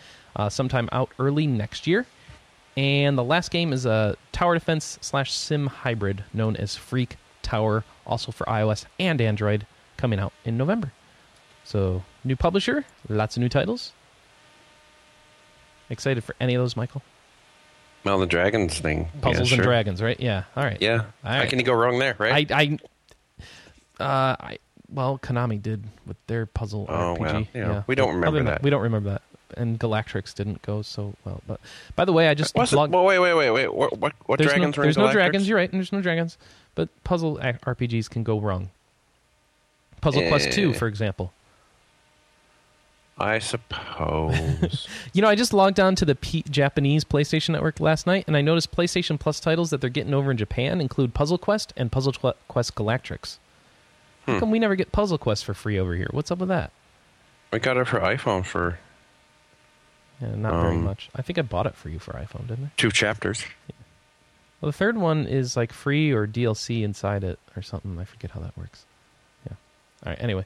sometime out early next year. And the last game is a tower defense / sim hybrid known as Freak Tower, also for iOS and Android, coming out in November. So, new publisher, lots of new titles. Excited for any of those, Michael? Well, the Dragons thing. Puzzles and Dragons, right? Yeah. All right. Yeah. All right. How can you go wrong there, right? Well, Konami did with their puzzle RPG. Well, yeah. We don't remember that. We don't remember that. And Galactrix didn't go so well. But by the way, I just... Wait. What dragons were in Galactrix? There's no dragons, you're right. And there's no dragons. But puzzle RPGs can go wrong. Puzzle Quest 2, for example. I suppose. I just logged on to the Japanese PlayStation Network last night, and I noticed PlayStation Plus titles that they're getting over in Japan include Puzzle Quest and Puzzle Quest Galactrix. How come we never get Puzzle Quest for free over here? What's up with that? We got it for iPhone for... Yeah, not very much. I think I bought it for you for iPhone, didn't I? 2 chapters. Yeah. Well, the third one is like free or DLC inside it or something. I forget how that works. Yeah. All right. Anyway,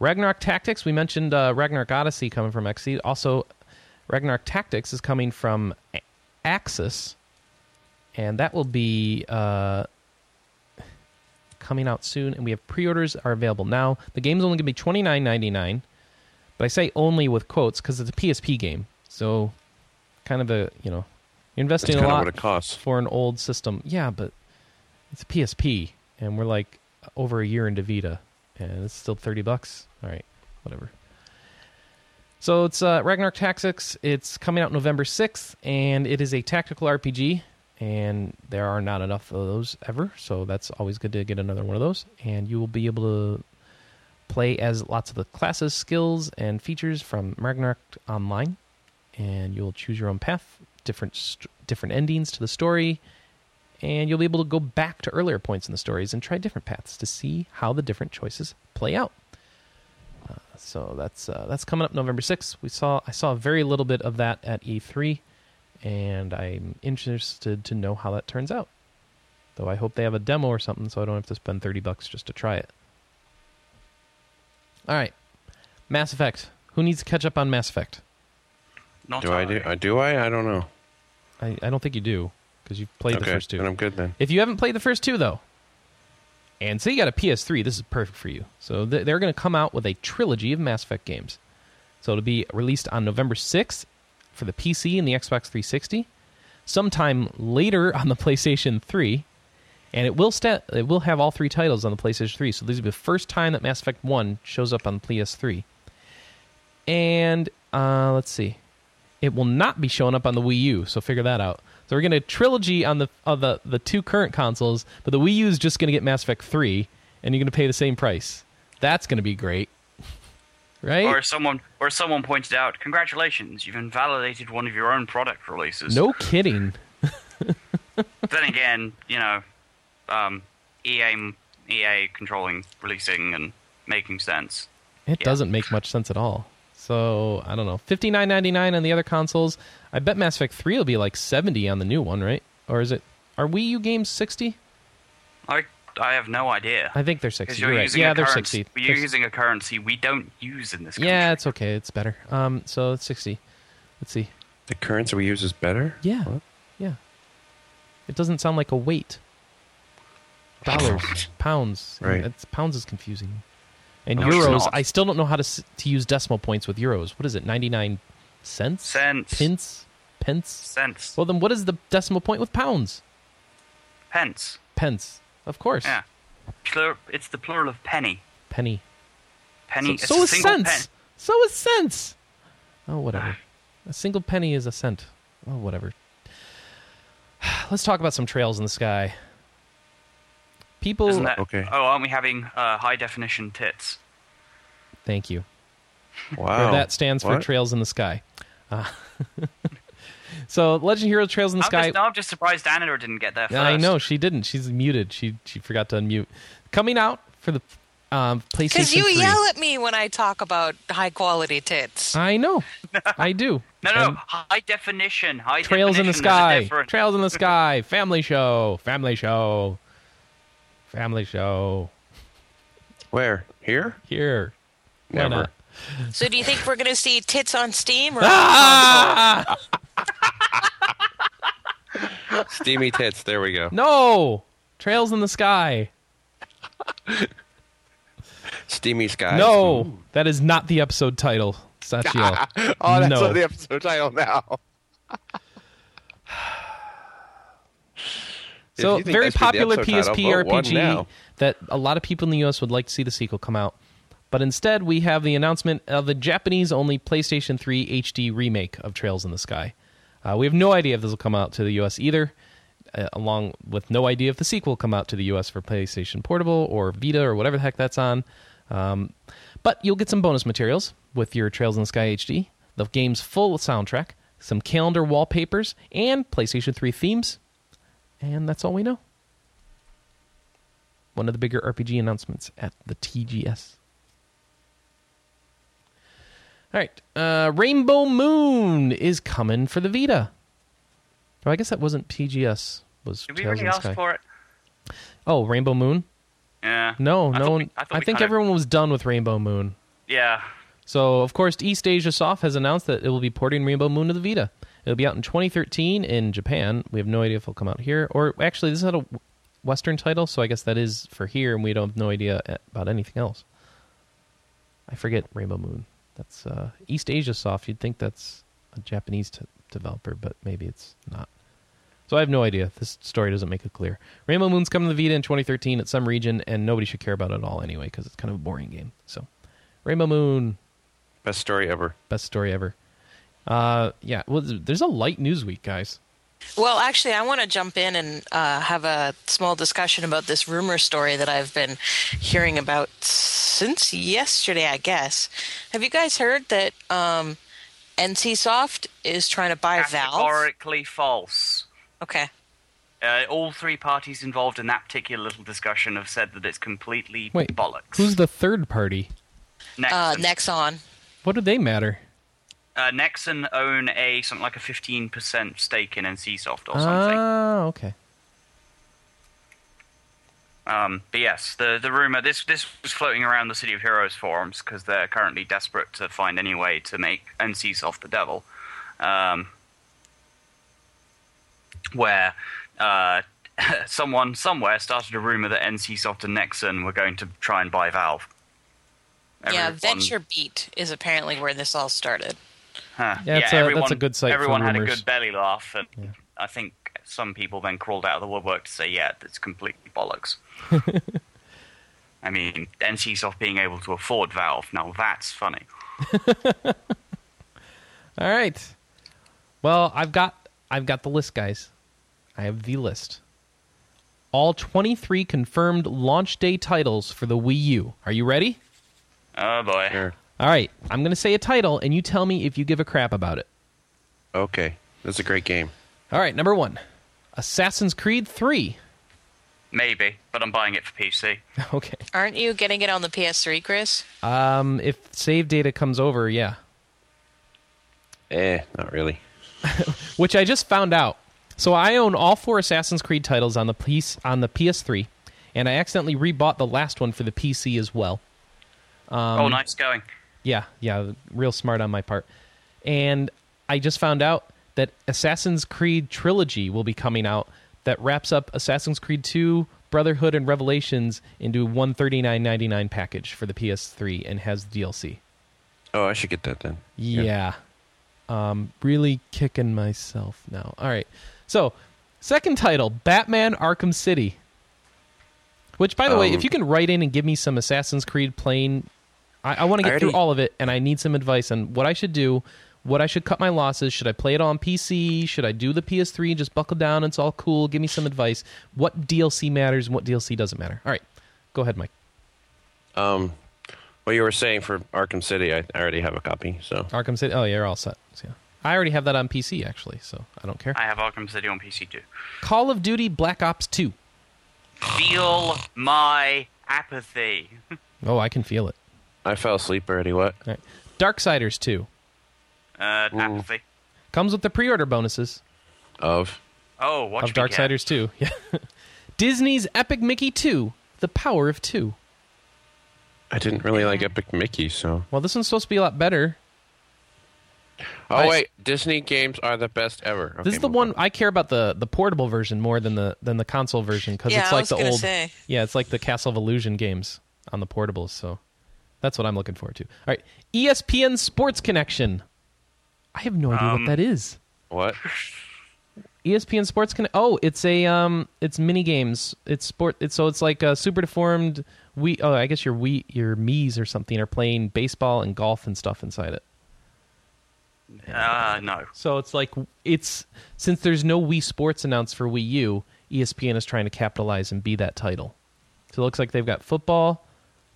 Ragnarok Tactics. We mentioned Ragnarok Odyssey coming from Xseed. Also, Ragnarok Tactics is coming from Axis, and that will be coming out soon. And we have pre-orders are available now. The game's only going to be $29.99, but I say only with quotes because it's a PSP game. So, kind of a you're investing a lot for an old system. Yeah, but it's a PSP, and we're like over a year into Vita, and it's still $30. All right, whatever. So it's Ragnarok Tactics. It's coming out November 6th, and it is a tactical RPG, and there are not enough of those ever, so that's always good to get another one of those. And you will be able to play as lots of the classes, skills, and features from Ragnarok Online, and you'll choose your own path, different endings to the story, and you'll be able to go back to earlier points in the stories and try different paths to see how the different choices play out. So that's coming up November 6th. I saw very little bit of that at E3, and I'm interested to know how that turns out. Though I hope they have a demo or something so I don't have to spend $30 just to try it. All right. Mass Effect. Who needs to catch up on Mass Effect? Do I? I don't know. I don't think you do, because you've played the first two. Then I'm good then. If you haven't played the first two, though, and say you got a PS3, this is perfect for you. So they're going to come out with a trilogy of Mass Effect games. So it'll be released on November 6th for the PC and the Xbox 360, sometime later on the PlayStation 3, and it will have all three titles on the PlayStation 3, so this will be the first time that Mass Effect 1 shows up on the PS3. And, let's see. It will not be showing up on the Wii U, so figure that out. So we're going to trilogy on the two current consoles, but the Wii U is just going to get Mass Effect 3, and you're going to pay the same price. That's going to be great, right? Or someone pointed out, congratulations, you've invalidated one of your own product releases. No kidding. Then again, EA controlling, releasing, and making sense. It doesn't make much sense at all. So, I don't know. $59.99 on the other consoles. I bet Mass Effect 3 will be like $70 on the new one, right? Or is it... Are Wii U games $60? I have no idea. I think they're $60. You're right. Yeah, they're $60. You're using a currency we don't use in this country. Yeah, it's okay. It's better. So, it's $60. Let's see. The currency we use is better? Yeah. What? Yeah. It doesn't sound like a weight. Dollars. Pounds. Right. Pounds is confusing. And no, euros, I still don't know how to use decimal points with euros. What is it, 99 cents? Cents. Pence? Cents. Well, then what is the decimal point with pounds? Pence. Pence, of course. Yeah. It's the plural of penny. Penny. So is cents. So is cents. Oh, whatever. A single penny is a cent. Oh, whatever. Let's talk about some trails in the sky. People... Isn't that, okay. Oh, aren't we having high-definition tits? Thank you. Wow. Or that stands for Trails in the Sky. So, Legend Hero Trails in the Sky... I'm just surprised Anna didn't get there first. I know, she didn't. She's muted. She forgot to unmute. Coming out for the PlayStation 3. Because you yell at me when I talk about high-quality tits. I know. I do. No. High-definition. Trails in the Sky. Trails in the Sky. Family show. Family show. Where? Here? Here. Never. So do you think we're going to see tits on Steam? Or on Steamy tits. There we go. No. Trails in the Sky. Steamy Sky. No. Ooh. That is not the episode title, Sachio. Oh, that's not the episode title now. So, very popular PSP RPG that a lot of people in the U.S. would like to see the sequel come out. But instead, we have the announcement of the Japanese-only PlayStation 3 HD remake of Trails in the Sky. We have no idea if this will come out to the U.S. either, along with no idea if the sequel will come out to the U.S. for PlayStation Portable or Vita or whatever the heck that's on. But you'll get some bonus materials with your Trails in the Sky HD, the game's full soundtrack, some calendar wallpapers, and PlayStation 3 themes. And that's all we know. One of the bigger RPG announcements at the TGS. All right. Rainbow Moon is coming for the Vita. Oh, I guess that wasn't TGS. was Did we Tales really ask Sky. For it? Oh, Rainbow Moon? Yeah. No, no one... I think everyone was done with Rainbow Moon. Yeah. So, of course, East Asia Soft has announced that it will be porting Rainbow Moon to the Vita. It'll be out in 2013 in Japan. We have no idea if it'll come out here. Or, actually, this had a Western title, so I guess that is for here, and we don't have no idea about anything else. I forget Rainbow Moon. That's East Asia Soft. You'd think that's a Japanese developer, but maybe it's not. So I have no idea. This story doesn't make it clear. Rainbow Moon's coming to the Vita in 2013 at some region, and nobody should care about it at all anyway, because it's kind of a boring game. So, Rainbow Moon. Best story ever. Best story ever. Yeah, well, there's a light news week, guys. Well, actually, I want to jump in and have a small discussion about this rumor story that I've been hearing about since yesterday, I guess. Have you guys heard that NCSoft is trying to buy Valve? Categorically false. Okay. All three parties involved in that particular little discussion have said that it's completely bollocks. Who's the third party? Nexon. Nexon. What do they matter? Nexon own something like a 15% stake in NCSoft or something. Oh, okay. But yes, the rumor this was floating around the City of Heroes forums because they're currently desperate to find any way to make NCSoft the devil. Where someone somewhere started a rumor that NCSoft and Nexon were going to try and buy Valve. Everyone. Yeah, VentureBeat is apparently where this all started. Huh. Yeah, that's a good site. Everyone had a good belly laugh, and yeah. I think some people then crawled out of the woodwork to say, "Yeah, that's completely bollocks." I mean, NCSoft being able to afford Valve, now that's funny. All right. Well, I've got the list, guys. I have the list. All 23 confirmed launch day titles for the Wii U. Are you ready? Oh, boy. Sure. All right. I'm going to say a title, and you tell me if you give a crap about it. Okay. That's a great game. All right. Number 1, Assassin's Creed 3. Maybe, but I'm buying it for PC. Okay. Aren't you getting it on the PS3, Chris? If save data comes over, yeah. Not really. Which I just found out. So I own all 4 Assassin's Creed titles on the PS3, and I accidentally rebought the last one for the PC as well. Nice going. Yeah, real smart on my part. And I just found out that Assassin's Creed Trilogy will be coming out that wraps up Assassin's Creed 2, Brotherhood, and Revelations into a $139.99 package for the PS3 and has DLC. Oh, I should get that then. Yeah. Really kicking myself now. All right. So, second title, Batman Arkham City. Which, by the way, if you can write in and give me some Assassin's Creed playing, I want to get through all of it, and I need some advice on what I should do, what I should cut my losses, should I play it on PC, should I do the PS3 and just buckle down, it's all cool, give me some advice, what DLC matters and what DLC doesn't matter. All right, go ahead, Mike. What you were saying for Arkham City, I already have a copy. So Arkham City, oh yeah, you're all set. So, yeah. I already have that on PC, actually, so I don't care. I have Arkham City on PC, too. Call of Duty Black Ops 2. Feel my apathy. Oh, I can feel it. I fell asleep already, what? All right. Darksiders 2. Apathy. Comes with the pre-order bonuses. Of? Oh, watch me. Of Darksiders 2, yeah. Disney's Epic Mickey 2, The Power of Two. I didn't really like Epic Mickey, so... Well, this one's supposed to be a lot better. Oh, wait. Disney games are the best ever. Okay, this is the one... I care about the portable version more than the console version, because it's like the old... Say. Yeah, it's like the Castle of Illusion games on the portables, so that's what I'm looking forward to. All right, ESPN Sports Connection. I have no idea what that is. What? ESPN Sports Connection... Oh, it's a... it's mini-games. It's like a super deformed... I guess your Miis or something are playing baseball and golf and stuff inside it. No. So it's like, since there's no Wii Sports announced for Wii U, ESPN is trying to capitalize and be that title. So it looks like they've got football,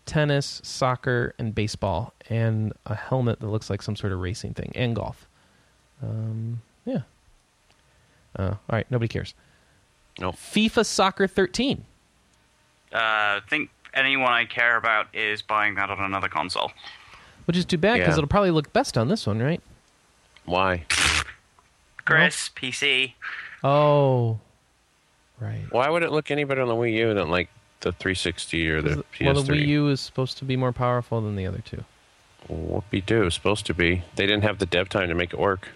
tennis, soccer, and baseball, and a helmet that looks like some sort of racing thing, and golf. Yeah. All right, nobody cares. No. FIFA Soccer 13. I think anyone I care about is buying that on another console. Which is too bad, because it'll probably look best on this one, right? Why? Chris, PC. Oh. Right. Why would it look any better on the Wii U than like the 360 or the PS3? Well, the Wii U is supposed to be more powerful than the other two. Whoopie-doo, supposed to be. They didn't have the dev time to make it work.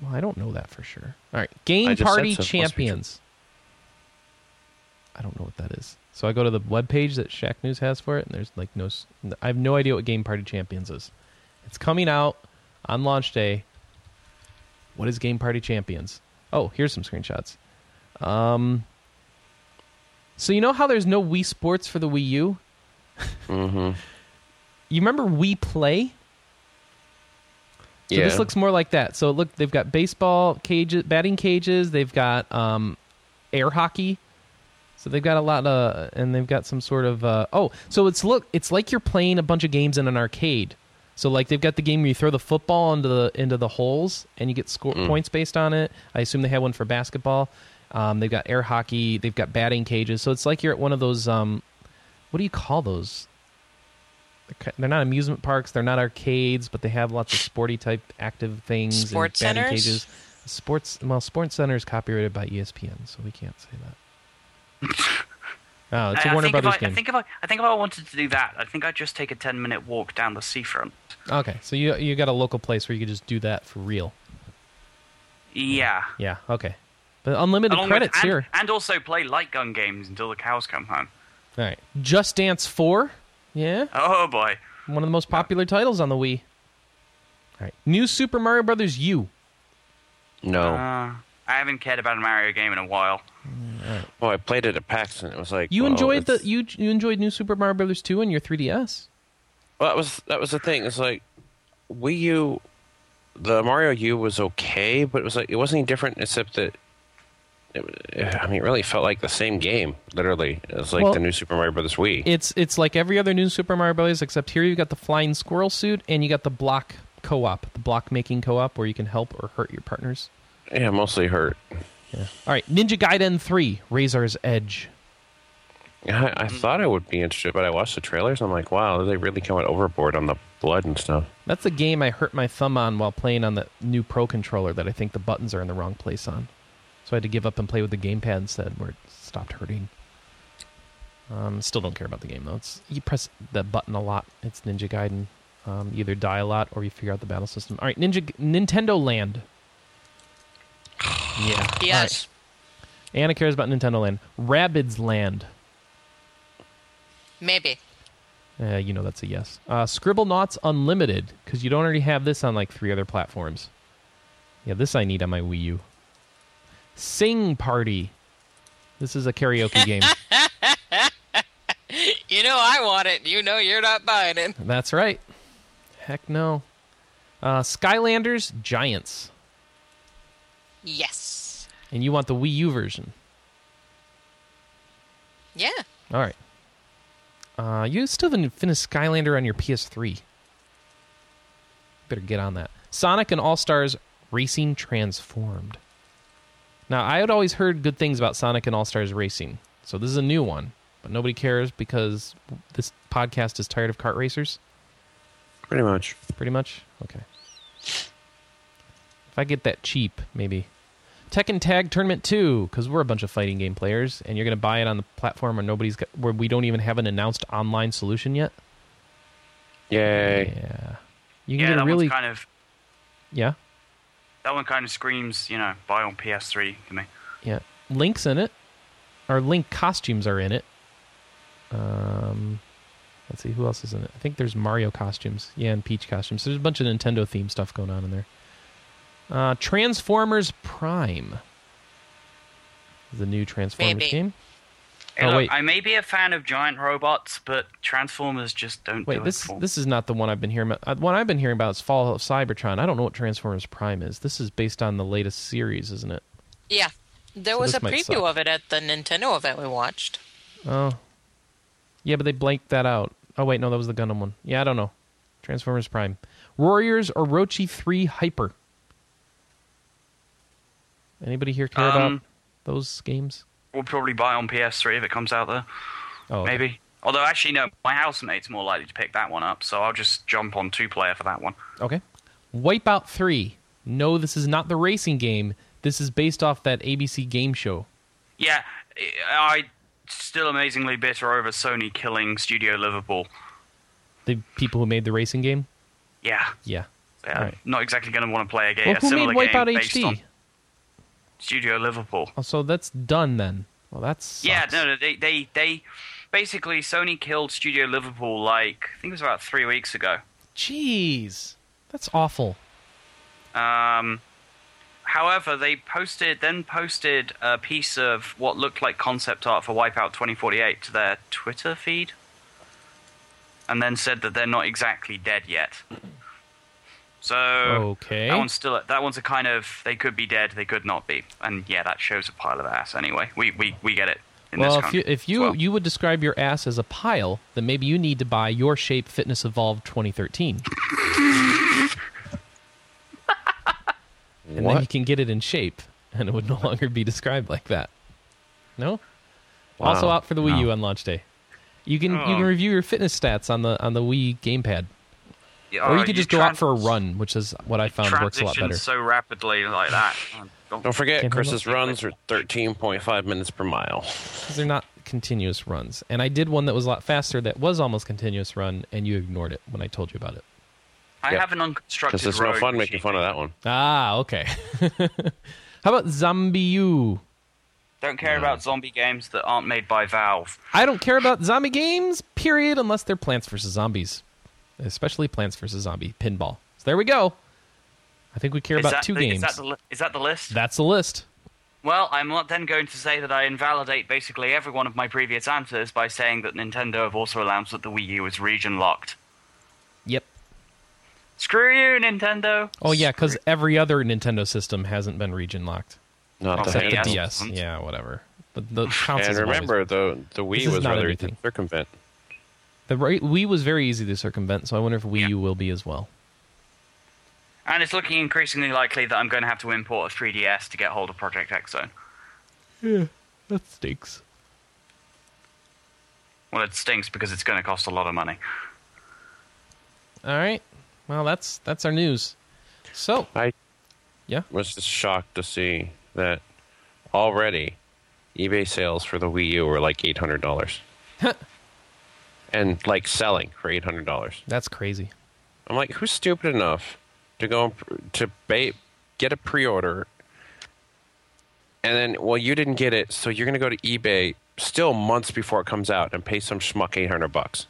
Well, I don't know that for sure. All right, Game Party Champions. I don't know what that is. So I go to the webpage that Shack News has for it, and there's like no... I have no idea what Game Party Champions is. It's coming out on launch day. What is Game Party Champions? Oh, here's some screenshots. So you know how there's no Wii Sports for the Wii U? Mm-hmm. You remember Wii Play? So yeah. This looks more like that. So look, they've got baseball cages, batting cages. They've got air hockey. So they've got a lot of, and they've got some sort of, so it's like you're playing a bunch of games in an arcade. So like they've got the game where you throw the football into the holes and you get points based on it. I assume they had one for basketball. They've got air hockey. They've got batting cages. So it's like you're at one of those, what do you call those? They're not amusement parks. They're not arcades, but they have lots of sporty type active things. Sports and batting centers? Cages. Sports Center is copyrighted by ESPN, so we can't say that. Oh, it's a Warner Brothers game. I think if I wanted to do that, I think I'd just take a 10-minute walk down the seafront. Okay, so you got a local place where you could just do that for real. Yeah. Yeah, okay. But unlimited credits here. And also play light gun games until the cows come home. All right. Just Dance 4? Yeah. Oh, boy. One of the most popular titles on the Wii. All right. New Super Mario Brothers U. No. I haven't cared about a Mario game in a while. Right. Well, I played it at PAX, and it was like you enjoyed New Super Mario Brothers 2 on your 3DS. Well, that was the thing. It's like Wii U, the Mario U was okay, but it was like it wasn't any different except that. It really felt like the same game. Literally, it's like the New Super Mario Brothers Wii. It's like every other New Super Mario Brothers, except here you got the flying squirrel suit, and you got the block co-op, the block making co-op, where you can help or hurt your partners. Yeah, mostly hurt. Yeah. All right, Ninja Gaiden 3, Razor's Edge. I thought I would be interested, but I watched the trailers, and I'm like, wow, they really went overboard on the blood and stuff. That's a game I hurt my thumb on while playing on the new Pro Controller that I think the buttons are in the wrong place on. So I had to give up and play with the gamepad instead, where it stopped hurting. Still don't care about the game, though. You press the button a lot. It's Ninja Gaiden. You either die a lot, or you figure out the battle system. All right, Nintendo Land. Yeah. Yes. Right. Anna cares about Nintendo Land. Rabbids Land. Maybe. You know that's a yes. Scribblenauts Unlimited, because you don't already have this on like 3 other platforms. Yeah, this I need on my Wii U. Sing Party. This is a karaoke game. You know I want it. You know you're not buying it. That's right. Heck no. Skylanders Giants. Yes. And you want the Wii U version? Yeah. All right. You still haven't finished Skylander on your PS3. Better get on that. Sonic and All-Stars Racing Transformed. Now, I had always heard good things about Sonic and All-Stars Racing, so this is a new one. But nobody cares because this podcast is tired of kart racers? Pretty much. Pretty much? Okay. If I get that cheap, maybe. Tekken Tag Tournament 2, because we're a bunch of fighting game players, and you're going to buy it on the platform where we don't even have an announced online solution yet. Yay. Yeah. You can get a really kind of. Yeah. That one kind of screams, buy on PS3 to me. Yeah, Link's in it. Our Link costumes are in it. Let's see who else is in it. I think there's Mario costumes. Yeah, and Peach costumes. So there's a bunch of Nintendo themed stuff going on in there. Transformers Prime. The new Transformers game. Hey, look, wait. I may be a fan of giant robots, but Transformers just don't do it. This is not the one I've been hearing about. The one I've been hearing about is Fall of Cybertron. I don't know what Transformers Prime is. This is based on the latest series, isn't it? Yeah. There was a preview of it at the Nintendo event we watched. Oh. Yeah, but they blanked that out. Oh, wait, no, that was the Gundam one. Yeah, I don't know. Transformers Prime. Warriors Orochi 3 Hyper. Anybody here care about those games? We'll probably buy on PS3 if it comes out there. Oh, maybe. Okay. Although, actually, no. My housemate's more likely to pick that one up, so I'll just jump on 2-player for that one. Okay. Wipeout 3. No, this is not the racing game. This is based off that ABC game show. Yeah, I still amazingly bitter over Sony killing Studio Liverpool. The people who made the racing game? Yeah. Yeah. Right. Not exactly going to want to play a game. Well, who made Wipeout HD? Studio Liverpool. Oh, so that's done then. Well, that's they basically Sony killed Studio Liverpool. Like I think it was about 3 weeks ago. Jeez, that's awful. However, they posted a piece of what looked like concept art for Wipeout 2048 to their Twitter feed, and then said that they're not exactly dead yet. So okay. that one's a kind of they could be dead, they could not be, and yeah, that shows a pile of ass anyway. We get it. In well, this if you would describe your ass as a pile, then maybe you need to buy Your Shape Fitness Evolved 2013, and then you can get it in shape, and it would no longer be described like that. No. Wow. Also out for the Wii U on launch day. You can review your fitness stats on the Wii gamepad. Or you could just go out for a run, which is what I found works a lot better. So rapidly like that. Don't forget, Chris's runs are 13.5 minutes per mile. Because they're not continuous runs. And I did one that was a lot faster that was almost continuous run, and you ignored it when I told you about it. I have an unconstructed road. Because it's no fun making fun of that one. Ah, okay. How about Zombie U? Don't care about zombie games that aren't made by Valve. I don't care about zombie games, period, unless they're Plants vs. Zombies. Especially Plants vs. Zombie Pinball. So there we go. I think we care about two games. Is that the list? That's the list. Well, I'm not then going to say that I invalidate basically every one of my previous answers by saying that Nintendo have also announced that the Wii U is region locked. Yep. Screw you, Nintendo. Oh, yeah, because every other Nintendo system hasn't been region locked. Not except the DS. Yeah, whatever. But the and remember, the Wii was rather easy to circumvent. The Wii was very easy to circumvent, so I wonder if Wii U will be as well. And it's looking increasingly likely that I'm going to have to import a 3DS to get hold of Project X Zone. Yeah, that stinks. Well, it stinks because it's going to cost a lot of money. All right. Well, that's our news. So I was just shocked to see that already eBay sales for the Wii U were like $800. And, like, selling for $800. That's crazy. I'm like, who's stupid enough to go to get a pre-order, and then, well, you didn't get it, so you're going to go to eBay still months before it comes out and pay some schmuck $800.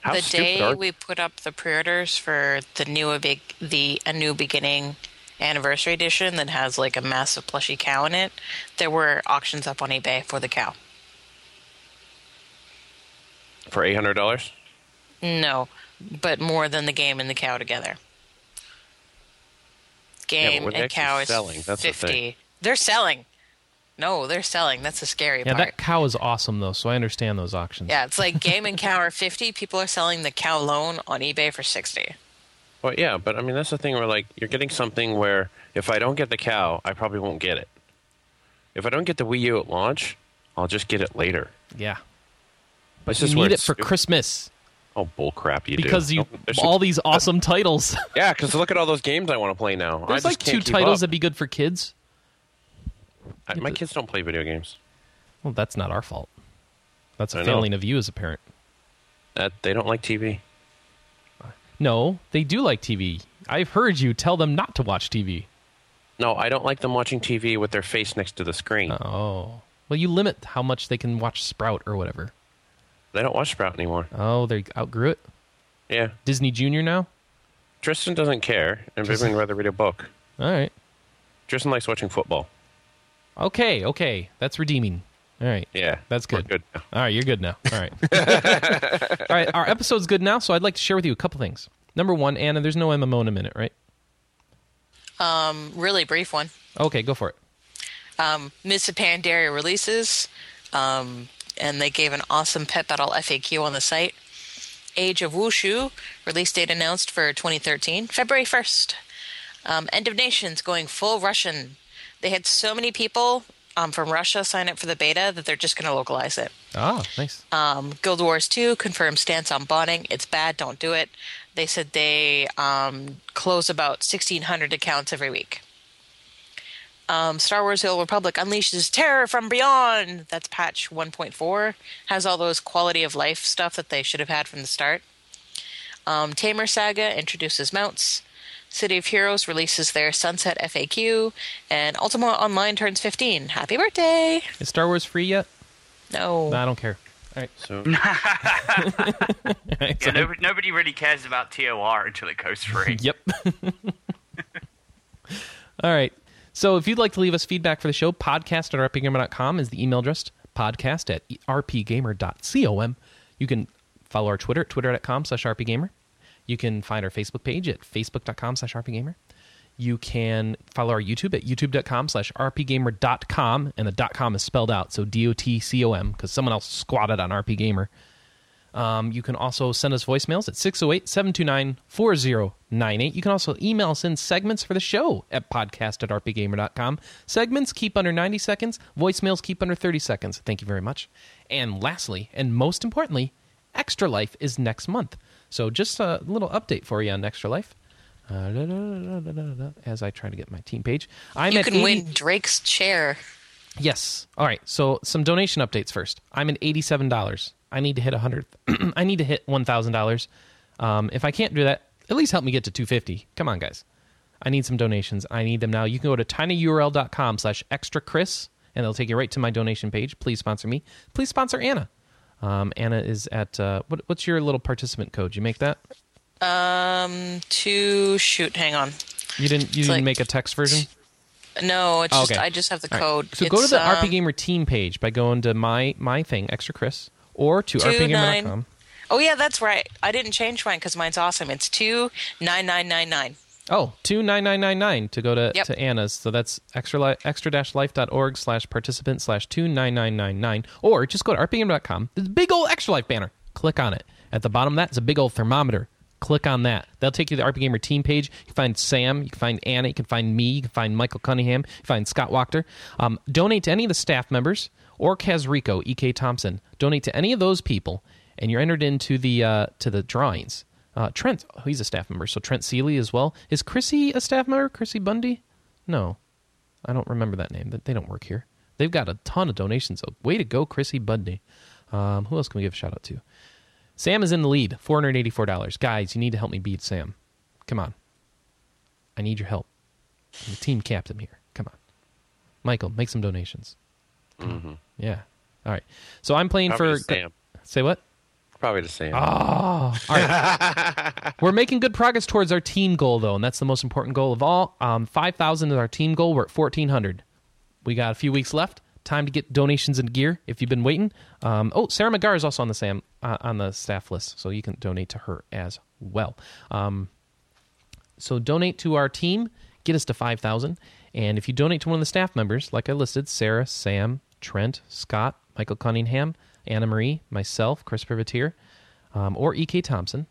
How the day we put up the pre-orders for the A New Beginning Anniversary Edition that has, like, a massive plushy cow in it, there were auctions up on eBay for the cow. For $800? No, but more than the game and the cow together. Game and cow is selling. That's $50. They're selling. No, they're selling. That's the scary part. Yeah, that cow is awesome, though, so I understand those auctions. Yeah, it's like game and cow are $50. People are selling the cow alone on eBay for $60. Well, yeah, but I mean, that's the thing where, like, you're getting something where if I don't get the cow, I probably won't get it. If I don't get the Wii U at launch, I'll just get it later. Yeah. But you need it for Christmas. Oh, bullcrap! Because these awesome titles. Yeah, because look at all those games I want to play now. There's like two titles that'd be good for kids. My kids don't play video games. Well, that's not our fault. That's a failing of you as a parent. That they don't like TV. No, they do like TV. I've heard you tell them not to watch TV. No, I don't like them watching TV with their face next to the screen. Oh, well, you limit how much they can watch Sprout or whatever. They don't watch Sprout anymore. Oh, they outgrew it? Yeah. Disney Junior now? Tristan doesn't care, and Vivian would rather read a book. All right. Tristan likes watching football. Okay. That's redeeming. All right. Yeah. That's good. We're good now. All right, you're good now. All right. All right, our episode's good now, so I'd like to share with you a couple things. Number one, Anna, there's no MMO in a minute, right? Really brief one. Okay, go for it. Mists of Pandaria releases. And they gave an awesome pet battle FAQ on the site. Age of Wushu, release date announced for 2013, February 1st. End of Nations going full Russian. They had so many people from Russia sign up for the beta that they're just going to localize it. Oh, nice. Guild Wars 2 confirmed stance on botting. It's bad. Don't do it. They said they close about 1,600 accounts every week. Star Wars The Old Republic Unleashes Terror from Beyond. That's patch 1.4. Has all those quality of life stuff that they should have had from the start. Tamer Saga introduces mounts. City of Heroes releases their Sunset FAQ. And Ultima Online turns 15. Happy birthday! Is Star Wars free yet? No. I don't care. All right. So. Right, so. Yeah, nobody really cares about TOR until it goes free. Yep. All right. So if you'd like to leave us feedback for the show, podcast at rpgamer.com is the email address, podcast at rpgamer.com. You can follow our Twitter at twitter.com/rpgamer. You can find our Facebook page at facebook.com/rpgamer. You can follow our YouTube at youtube.com/rpgamer.com, and the .com is spelled out, so DOTCOM, because someone else squatted on rpgamer. You can also send us voicemails at 608-729-4098. You can also email us in segments for the show at podcast@rpgamer.com. Segments keep under 90 seconds. Voicemails keep under 30 seconds. Thank you very much. And lastly, and most importantly, Extra Life is next month. So just a little update for you on Extra Life. As I try to get my team page. You can win Drake's chair. Yes. All right. So some donation updates first. I'm at $87. I need to hit I need to hit $1,000. If I can't do that, at least help me get to 250. Come on, guys. I need some donations. I need them now. You can go to tinyurl.com/extrachris, and they'll take you right to my donation page. Please sponsor me. Please sponsor Anna. Anna is at what's your little participant code? You make that? Hang on. You didn't make a text version? No, it's okay. I just have the code. Right. So go to the RP Gamer team page by going to my thing, Extra Chris. Or to rpgamer.com. Oh, yeah, that's right. I didn't change mine because mine's awesome. It's 29999. Oh, 29999 to go to Anna's. So that's extra-life.org/participant/29999. Or just go to rpgamer.com. There's a big old Extra Life banner. Click on it. At the bottom of that is a big old thermometer. Click on that. That'll take you to the RP Gamer team page. You can find Sam. You can find Anna. You can find me. You can find Michael Cunningham. You can find Scott Wachter. Donate to any of the staff members. Or Kazrico, E.K. Thompson. Donate to any of those people, and you're entered into the drawings. Trent, he's a staff member, so Trent Seeley as well. Is Chrissy a staff member? Chrissy Bundy? No. I don't remember that name. They don't work here. They've got a ton of donations, though. Way to go, Chrissy Bundy. Who else can we give a shout-out to? Sam is in the lead, $484. Guys, you need to help me beat Sam. Come on. I need your help. I'm the team captain here. Come on. Michael, make some donations. Mm-hmm. Yeah. All right. So I'm playing probably for Sam. Say what? Probably the same. Oh, all right. We're making good progress towards our team goal, though, and that's the most important goal of all. 5,000 is our team goal. We're at 1,400. We got a few weeks left. Time to get donations and gear if you've been waiting. Sarah McGar is also on the on the staff list, so you can donate to her as well. So donate to our team. Get us to 5,000. And if you donate to one of the staff members, like I listed, Sarah, Sam, Trent, Scott, Michael Cunningham, Anna-Marie, myself, Chris Privateer, or E.K. Thompson,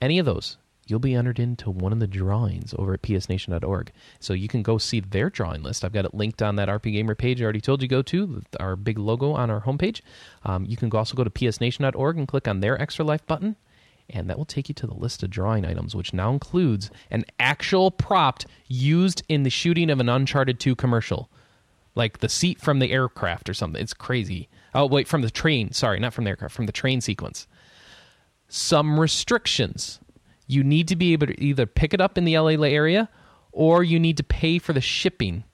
any of those, you'll be entered into one of the drawings over at psnation.org. So you can go see their drawing list. I've got it linked on that RP Gamer page I already told you go to, our big logo on our homepage. You can also go to psnation.org and click on their Extra Life button, and that will take you to the list of drawing items, which now includes an actual prop used in the shooting of an Uncharted 2 commercial. Like the seat from the aircraft or something. It's crazy. Oh, wait, from the train. Sorry, not from the aircraft, from the train sequence. Some restrictions. You need to be able to either pick it up in the LA area, or you need to pay for the shipping,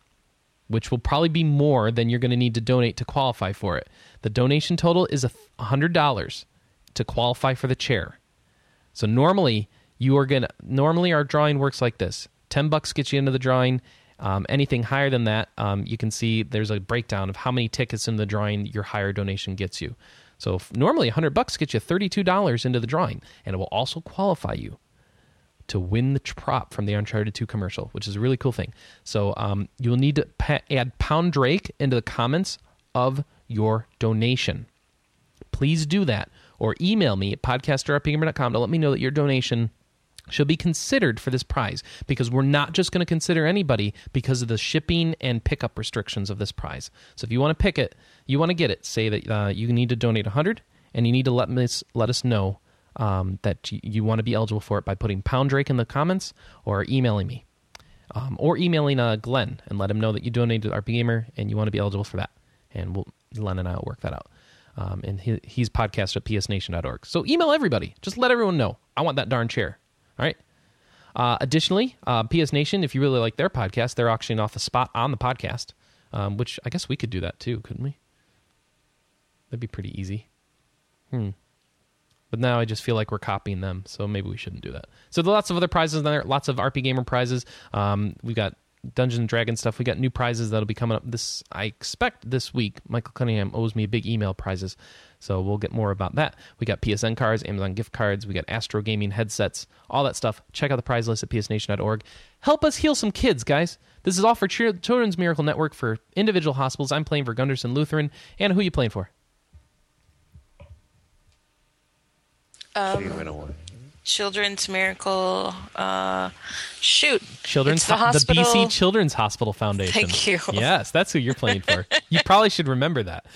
which will probably be more than you're going to need to donate to qualify for it. The donation total is $100 to qualify for the chair. So normally our drawing works like this. $10 gets you into the drawing. Anything higher than that, you can see there's a breakdown of how many tickets in the drawing your higher donation gets you. So normally $100 gets you $32 into the drawing, and it will also qualify you to win the prop from the Uncharted 2 commercial, which is a really cool thing. So you'll need to add Pound Drake into the comments of your donation. Please do that. Or email me at podcast@rpgamer.com to let me know that your donation should be considered for this prize, because we're not just going to consider anybody because of the shipping and pickup restrictions of this prize. So if you want to pick it, you want to get it, say that you need to donate $100, and you need to let us know that you want to be eligible for it by putting Pound Drake in the comments or emailing me. or emailing Glenn and let him know that you donated to RP Gamer and you want to be eligible for that. And we'll, Glenn and I will work that out. And he's podcast at psnation.org. So email everybody. Just let everyone know. I want that darn chair. All right. Additionally, PS Nation, if you really like their podcast, they're auctioning off a spot on the podcast, which I guess we could do that too, couldn't we? That'd be pretty easy. But now I just feel like we're copying them, so maybe we shouldn't do that. So there are lots of other prizes there, lots of RP Gamer prizes. We've got Dungeons & Dragons stuff. We got new prizes that'll be coming up this, I expect this week. Michael Cunningham owes me a big email prizes, so we'll get more about that. We got PSN cards, Amazon gift cards. We got Astro Gaming headsets, all that stuff. Check out the prize list at psnation.org. Help us heal some kids, guys. This is all for Children's Miracle Network for individual hospitals. I'm playing for Gunderson Lutheran. Anna, who are you playing for? Children's Miracle, Children's the BC Children's Hospital Foundation. Thank you. Yes, that's who you're playing for. You probably should remember that.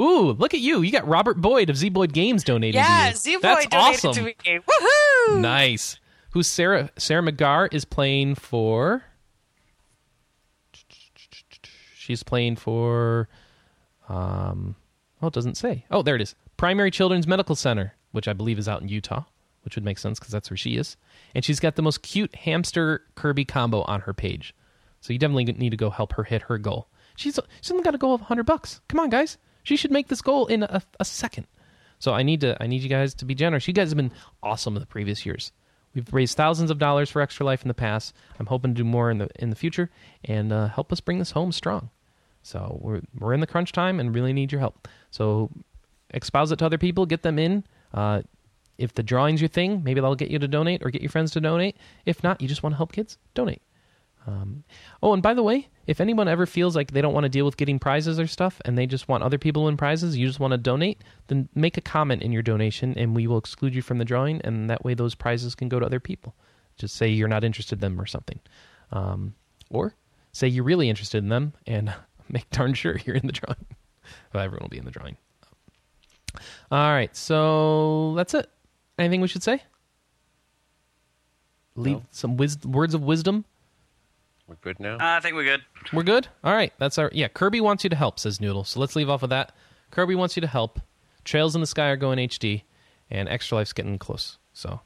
Ooh, look at you. You got Robert Boyd of Z-Boyd Games donating to you. Yeah, Z-Boyd donated awesome. To me. Woohoo! Nice. Who's Sarah McGar is playing for? She's playing for, well, it doesn't say. Oh, there it is. Primary Children's Medical Center, which I believe is out in Utah, which would make sense because that's where she is. And she's got the most cute hamster Kirby combo on her page. So you definitely need to go help her hit her goal. She's only got a goal of $100. Come on, guys. She should make this goal in a second. So I need you guys to be generous. You guys have been awesome in the previous years. We've raised thousands of dollars for Extra Life in the past. I'm hoping to do more in the future and help us bring this home strong. So we're in the crunch time and really need your help. So expouse it to other people, get them in. If the drawing's your thing, maybe that'll get you to donate or get your friends to donate. If not, you just want to help kids, donate. Oh, and by the way, if anyone ever feels like they don't want to deal with getting prizes or stuff and they just want other people to win prizes, you just want to donate, then make a comment in your donation and we will exclude you from the drawing, and that way those prizes can go to other people. Just say you're not interested in them or something. Or say you're really interested in them and make darn sure you're in the drawing. Well, everyone will be in the drawing. All right, so that's it. Anything we should say? Leave some words of wisdom. We're good now? I think we're good. We're good? All right, that's our... Yeah, Kirby wants you to help, says Noodle. So let's leave off with that. Kirby wants you to help. Trails in the Sky are going HD. And Extra Life's getting close, so...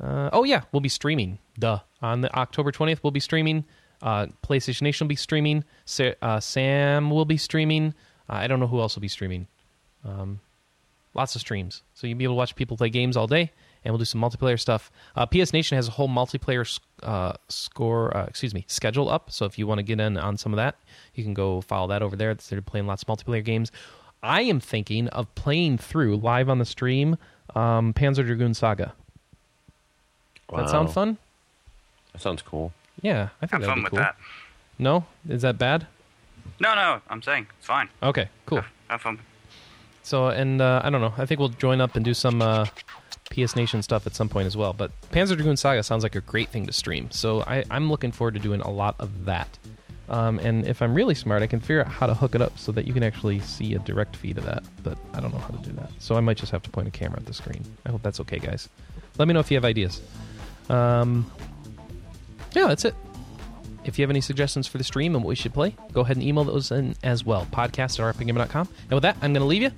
oh, yeah, we'll be streaming. Duh. On the October 20th, we'll be streaming. PlayStation Nation will be streaming. Sam will be streaming. I don't know who else will be streaming. Lots of streams, so you'll be able to watch people play games all day, and we'll do some multiplayer stuff. PS Nation has a whole multiplayer schedule up, so if you want to get in on some of that, you can go follow that over there. They're playing lots of multiplayer games. I am thinking of playing through live on the stream Panzer Dragoon Saga. Wow. That sound fun? That sounds cool. Yeah, I think that'd be cool. Have fun with that. No? Is that bad? No, I'm saying it's fine. Okay, cool. Have fun. So, and I don't know. I think we'll join up and do some PS Nation stuff at some point as well. But Panzer Dragoon Saga sounds like a great thing to stream. So I'm looking forward to doing a lot of that. And if I'm really smart, I can figure out how to hook it up so that you can actually see a direct feed of that. But I don't know how to do that. So I might just have to point a camera at the screen. I hope that's okay, guys. Let me know if you have ideas. Yeah, that's it. If you have any suggestions for the stream and what we should play, go ahead and email those in as well. podcast@rpgamer.com. And with that, I'm going to leave you.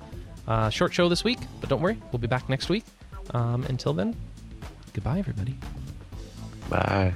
Short show this week, but don't worry, we'll be back next week. Until then, goodbye, everybody. Bye.